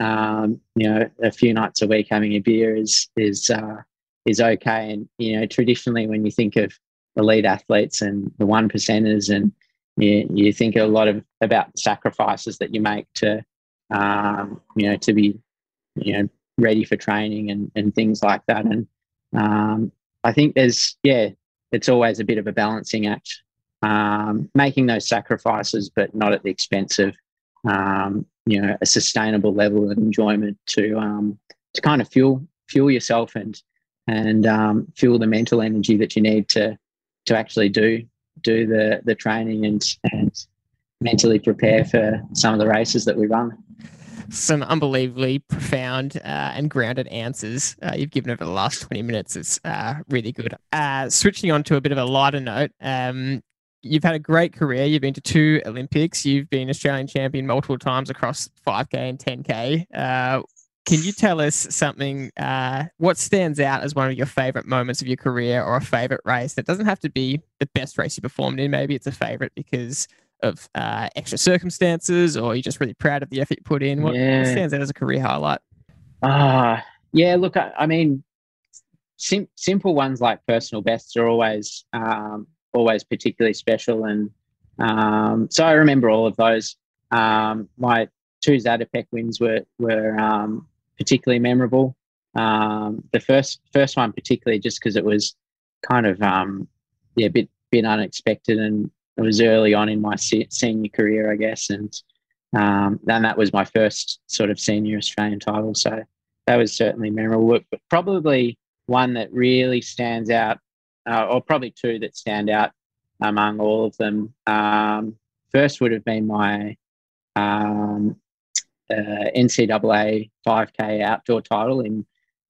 a few nights a week having a beer is okay. And traditionally, when you think of elite athletes and the 1%ers, and you think a lot about sacrifices that you make to to be ready for training and things like that. And I think there's it's always a bit of a balancing act, making those sacrifices, but not at the expense of a sustainable level of enjoyment to kind of fuel yourself and fuel the mental energy that you need to actually do the training and mentally prepare for some of the races that we run. Some unbelievably profound and grounded answers you've given over the last 20 minutes. It's really good. Switching on to a bit of a lighter note, you've had a great career. You've been to 2 Olympics. You've been Australian champion multiple times across 5K and 10K. Can you tell us something, what stands out as one of your favourite moments of your career, or a favourite race that doesn't have to be the best race you performed in? Maybe it's a favourite because of extra circumstances, or you're just really proud of the effort you put in. What stands out as a career highlight? Look, I mean, simple ones like personal bests are always particularly special. And so I remember all of those. My 2 Zátopek wins were particularly memorable. The first one particularly, just because it was kind of a bit unexpected, and it was early on in my senior career, I guess, and that was my first sort of senior Australian title. So that was certainly memorable. But probably one that really stands out, or probably 2 that stand out among all of them. First would have been my NCAA 5K outdoor title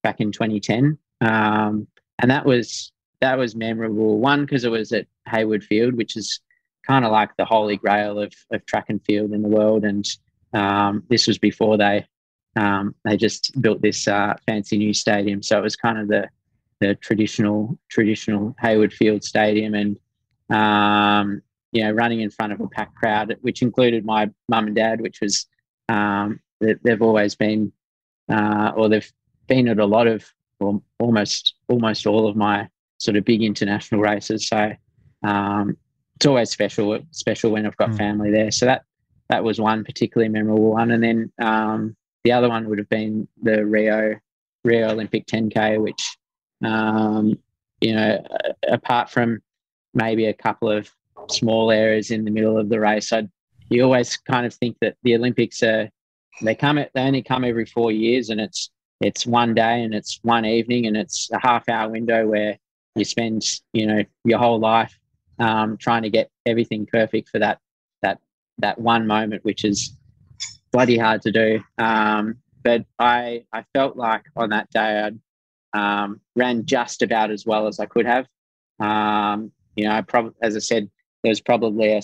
back in 2010, and that was memorable. One, because it was at Hayward Field, which is kind of like the holy grail of track and field in the world. And this was before they just built this fancy new stadium. So it was kind of the traditional Hayward Field stadium. And, running in front of a packed crowd, which included my mum and dad, which was, they've always been, or they've been at a lot of, or almost all of my sort of big international races. So, it's always special when I've got family there. So that was one particularly memorable one. And then the other one would have been the Rio Olympic 10K, which apart from maybe a couple of small errors in the middle of the race, you always kind of think that the Olympics they only come every 4 years, and it's one day and it's one evening and it's a half-hour window where you spend your whole life trying to get everything perfect for that one moment, which is bloody hard to do. But I felt like on that day I ran just about as well as I could have. As I said, there was probably a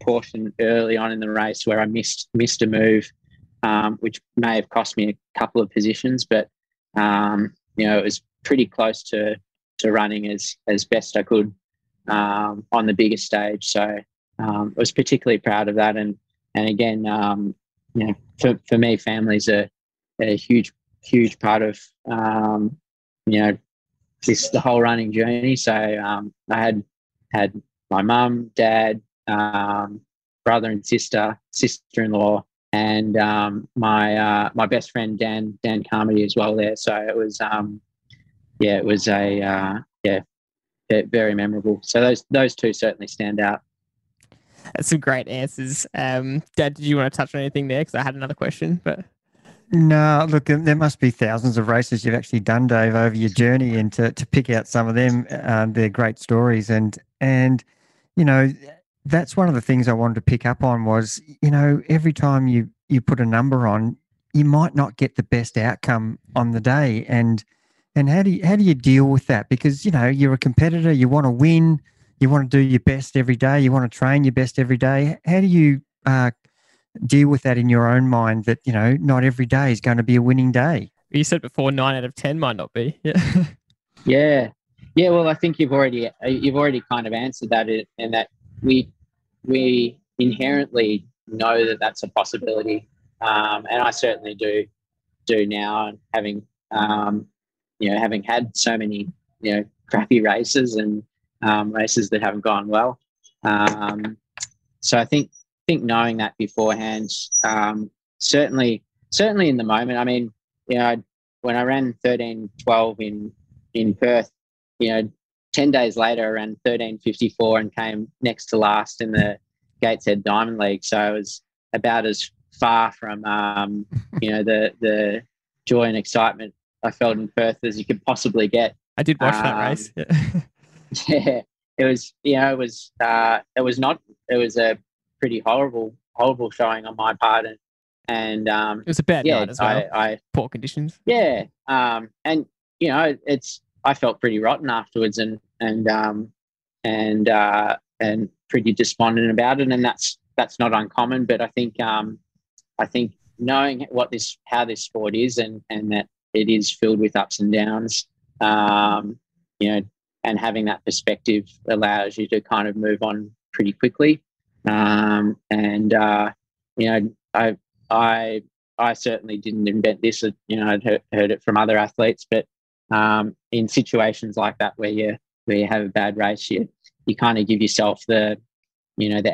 portion early on in the race where I missed a move, which may have cost me a couple of positions. But it was pretty close to running as best I could on the biggest stage. So I was particularly proud of that. And again, for me, family's a huge part of the whole running journey. So I had my mum, dad, brother and sister-in-law, and my best friend Dan Carmody as well there. So it was very memorable. So those 2 certainly stand out. That's some great answers. Dad, did you want to touch on anything there? Because I had another question, but... No, look, there must be thousands of races you've actually done, Dave, over your journey, and to pick out some of them, they're great stories. And, you know, that's one of the things I wanted to pick up on was, you know, every time you put a number on, you might not get the best outcome on the day. And how do you deal with that? Because, you know, you're a competitor, you want to win, you want to do your best every day, you want to train your best every day. How do you deal with that in your own mind that, you know, not every day is going to be a winning day? You said before 9 out of 10 might not be. Yeah. Yeah. Well, I think you've already kind of answered that, and that we inherently know that that's a possibility. And I certainly do now, and having had so many, you know, crappy races and races that haven't gone well. So I think knowing that beforehand, certainly in the moment. I mean, you know, when I ran 13:12 in Perth, you know, 10 days later I ran 13:54 and came next to last in the Gateshead Diamond League. So I was about as far from you know, the joy and excitement I felt in Perth as you could possibly get. I did watch that race. Yeah, it was a pretty horrible showing on my part, and it was a bad night as well. Poor conditions. Yeah, and you know, I felt pretty rotten afterwards, and pretty despondent about it, and that's not uncommon. But I think knowing how this sport is, and that it is filled with ups and downs, you know, and having that perspective allows you to kind of move on pretty quickly. You know, I certainly didn't invent this. You know, I'd heard it from other athletes, but in situations like that where you have a bad race, you kind of give yourself the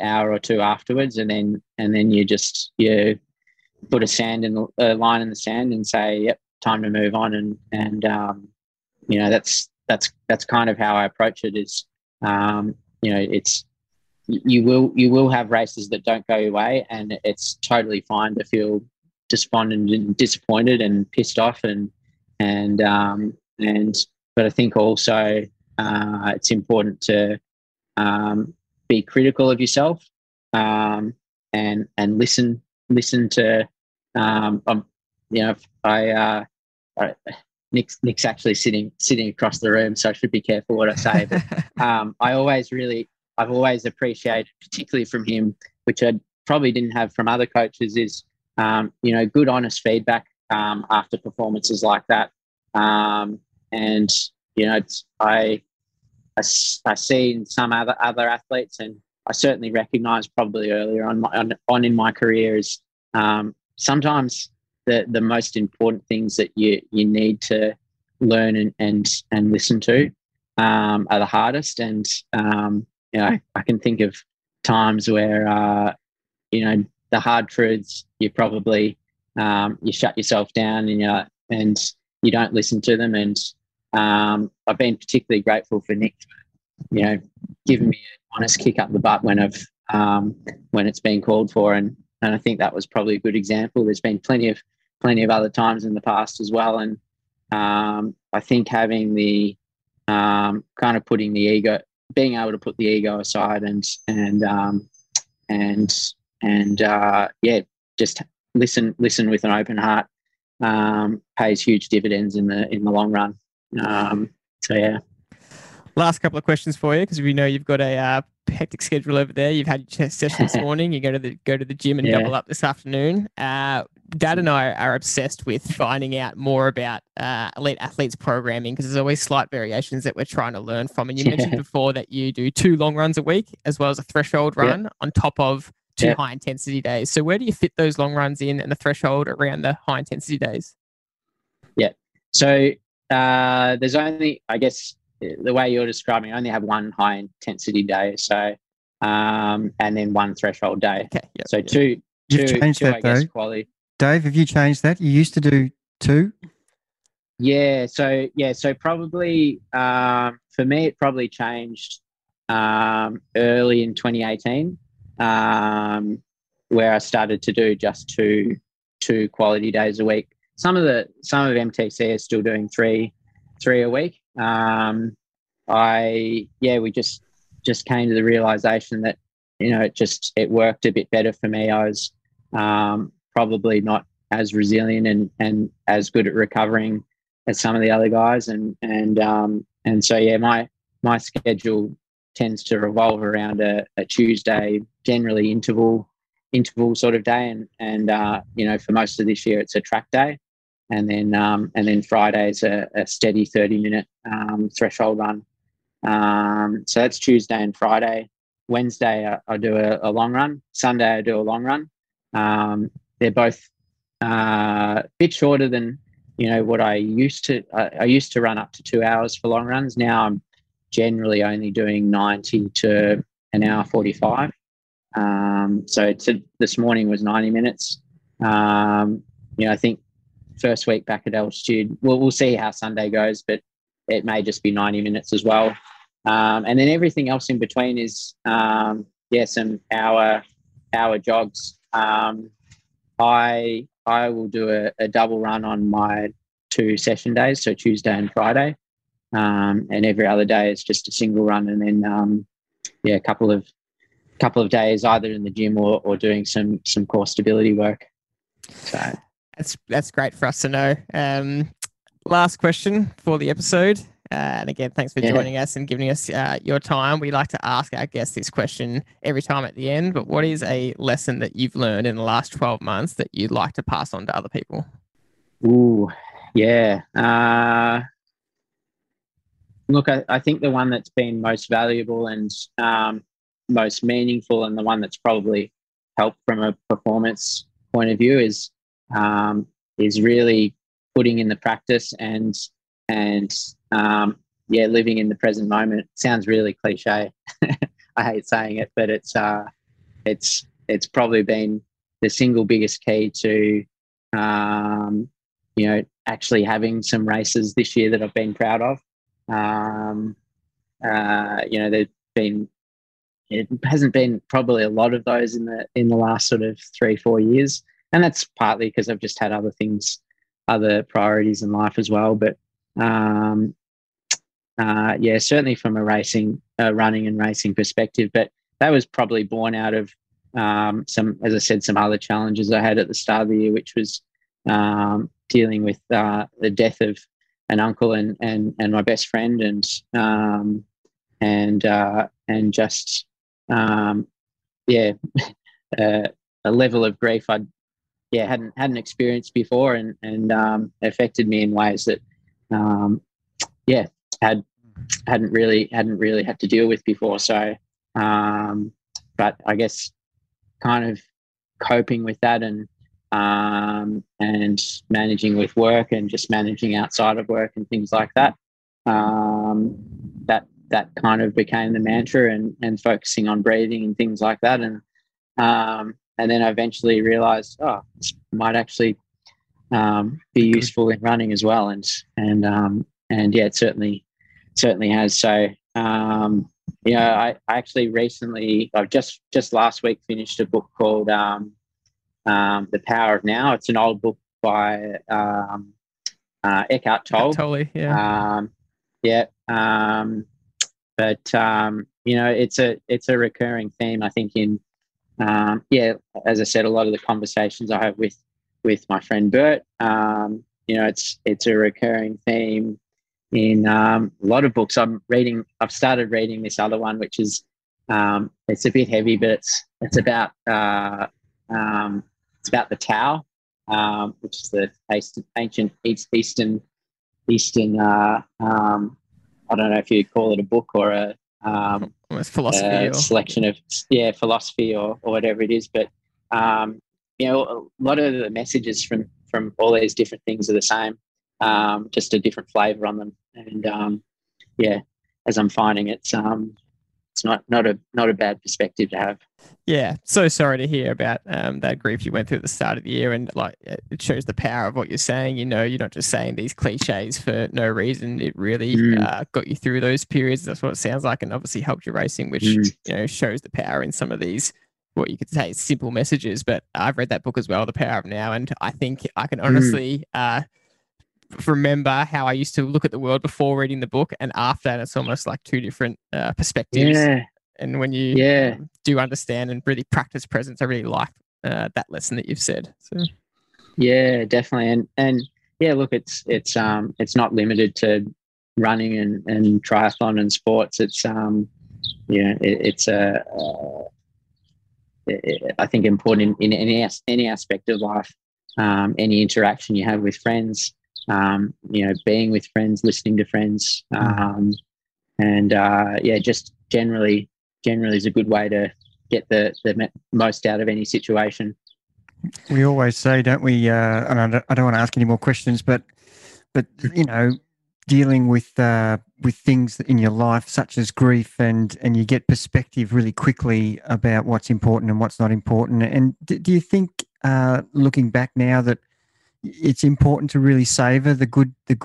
hour or two afterwards, and then you put a line in the sand and say, yep, time to move on. And you know, that's kind of how I approach it. Is you know, it's, you will have races that don't go your way, and it's totally fine to feel despondent and disappointed and pissed off, but I think also it's important to be critical of yourself, and listen to you know, Nick's actually sitting across the room, so I should be careful what I say. But I've always appreciated, particularly from him, which I probably didn't have from other coaches, is, you know, good, honest feedback after performances like that. And, you know, I see in some other athletes, and I certainly recognise probably earlier on in my career, is sometimes the most important things that you need to learn and listen to are the hardest. And, you know, I can think of times where, you know, the hard truths, you probably, you shut yourself down and you don't listen to them. And I've been particularly grateful for Nick, you know, giving me an honest kick up the butt when it's been called for. And I think that was probably a good example. There's been plenty of other times in the past as well. And I think having the kind of being able to put the ego aside and just listen with an open heart pays huge dividends in the long run. So yeah. Last couple of questions for you, because we know you've got a hectic schedule over there. You've had your session this morning. You go to the gym and double up this afternoon. Dad and I are obsessed with finding out more about elite athletes programming, because there's always slight variations that we're trying to learn from. And you mentioned before that you do 2 long runs a week as well as a threshold run on top of 2 high intensity days. So where do you fit those long runs in and the threshold around the high intensity days? Yeah. So there's only, I guess, the way you're describing, I only have 1 high intensity day. So, and then 1 threshold day. Okay, yep, so 2, you've changed that, I guess, though. Quality. Dave, have you changed that? You used to do 2? Yeah. So probably, for me, it probably changed, early in 2018. where I started to do just two quality days a week. Some of MTC is still doing three a week. We just came to the realization that, you know, it worked a bit better for me. I was probably not as resilient and as good at recovering as some of the other guys, and so yeah, my schedule tends to revolve around a Tuesday, generally interval sort of day, and you know, for most of this year it's a track day, and then Friday's a steady 30-minute threshold run. So that's Tuesday and Friday. Wednesday I do a long run. Sunday I do a long run. They're both a bit shorter than, you know, what I used to. I used to run up to 2 hours for long runs. Now I'm generally only doing 90 to an hour 45. This morning was 90 minutes. You know, I think first week back at altitude, we'll see how Sunday goes, but it may just be 90 minutes as well. And then everything else in between is, some hour jogs. I will do a double run on my two session days, so Tuesday and Friday, and every other day is just a single run, and then a couple of days either in the gym or doing some core stability work. So that's great for us to know. Last question for the episode. And again, thanks for joining us and giving us your time. We like to ask our guests this question every time at the end, but what is a lesson that you've learned in the last 12 months that you'd like to pass on to other people? Ooh, yeah. Look, I think the one that's been most valuable and most meaningful, and the one that's probably helped from a performance point of view, is really putting in the practice and living in the present moment. It sounds really cliche. I hate saying it, but it's probably been the single biggest key to, you know, actually having some races this year that I've been proud of. You know, it hasn't been probably a lot of those in the last sort of 3-4 years, and that's partly because I've just had other priorities in life as well, but. Certainly from running and racing perspective, but that was probably born out of some other challenges I had at the start of the year, which was dealing with the death of an uncle and my best friend, a level of grief I hadn't experienced before, and affected me in ways that hadn't really had to deal with before. So, but I guess kind of coping with that and managing with work and just managing outside of work and things like that, that kind of became the mantra, and focusing on breathing and things like that. And then I eventually realized, this might actually be useful in running as well, and it certainly has. So you know, I actually recently, I've just last week finished a book called The Power of Now. It's an old book by Eckhart Tolle. You know, it's a recurring theme, I think, in as I said, a lot of the conversations I have with my friend Bert. You know, it's a recurring theme in a lot of books I'm reading. I've started reading this other one, which is it's a bit heavy, but it's about the Tao, which is the ancient Eastern. I don't know if you call it a book or a philosophy, or selection of philosophy or whatever it is, but you know, a lot of the messages from all these different things are the same, just a different flavour on them. And as I'm finding, it's not a bad perspective to have. Yeah, so sorry to hear about that grief you went through at the start of the year, and like, it shows the power of what you're saying. You know, you're not just saying these cliches for no reason. It really got you through those periods. That's what it sounds like, and obviously helped your racing, which you know, shows the power in some of these what you could say is simple messages, but I've read that book as well, The Power of Now. And I think I can honestly remember how I used to look at the world before reading the book and after, and it's almost like two different perspectives. Yeah. And when you do understand and really practice presence, I really like that lesson that you've said. So. Yeah, definitely. And yeah, look, it's not limited to running and triathlon and sports. It's, I think important in any aspect of life, any interaction you have with friends, being with friends, listening to friends, just generally is a good way to get the most out of any situation. We always say, don't we, and I don't want to ask any more questions, but dealing with things in your life such as grief, and you get perspective really quickly about what's important and what's not important. And do you think, looking back now, that it's important to really savor the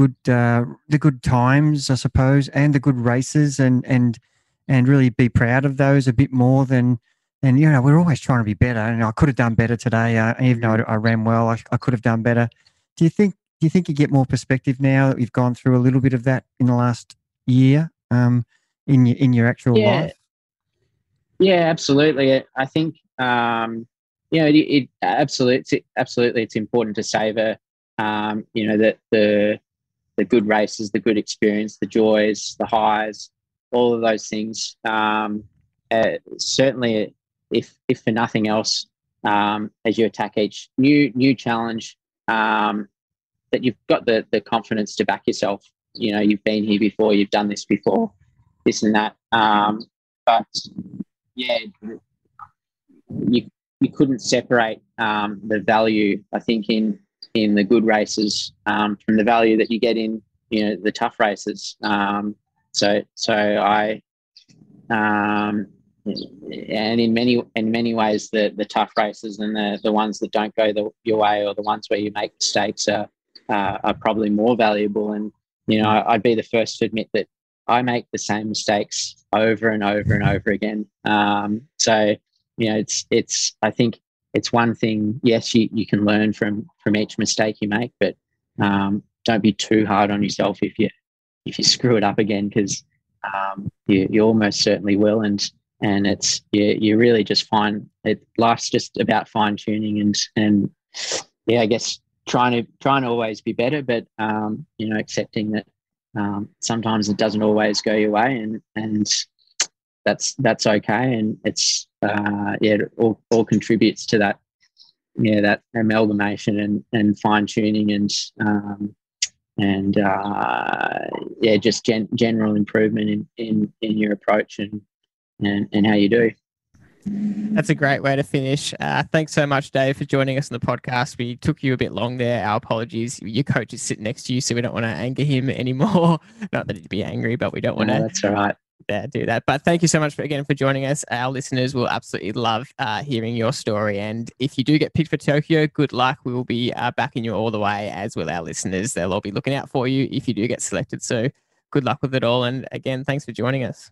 good times, I suppose, and the good races, and really be proud of those a bit more than. And, we're always trying to be better. And I could have done better today. Even though I ran well, I could have done better. Do you think you get more perspective now that you've gone through a little bit of that in the last year in your actual life? Yeah, absolutely. I think, absolutely it's important to savor, the good races, the good experience, the joys, the highs, all of those things. Certainly, if for nothing else, as you attack each new challenge, that you've got the confidence to back yourself. You've been here before, you've done this before, this and that. But yeah, you couldn't separate the value, I think, in the good races from the value that you get in the tough races. And in many ways, the tough races and the ones that don't go your way, or the ones where you make mistakes, are probably more valuable. And I'd be the first to admit that I make the same mistakes over and over and over again. It's I think it's one thing. Yes, you can learn from each mistake you make, but don't be too hard on yourself if you screw it up again, because. You almost certainly will, and it's you really just find it. Life's just about fine tuning, and I guess trying to always be better, but accepting that sometimes it doesn't always go your way, and that's okay, and it's it all contributes to that that amalgamation and fine tuning just general improvement in your approach and how you do. That's a great way to finish. Thanks so much, Dave, for joining us on the podcast. We took you a bit long there. Our apologies. Your coach is sitting next to you, so we don't want to anger him anymore. Not that he'd be angry, but we don't want to. That's all right. Do that. But thank you so much for joining us. Our listeners will absolutely love hearing your story. And if you do get picked for Tokyo, good luck. We will be backing you all the way, as will our listeners. They'll all be looking out for you if you do get selected. So good luck with it all. And again, thanks for joining us.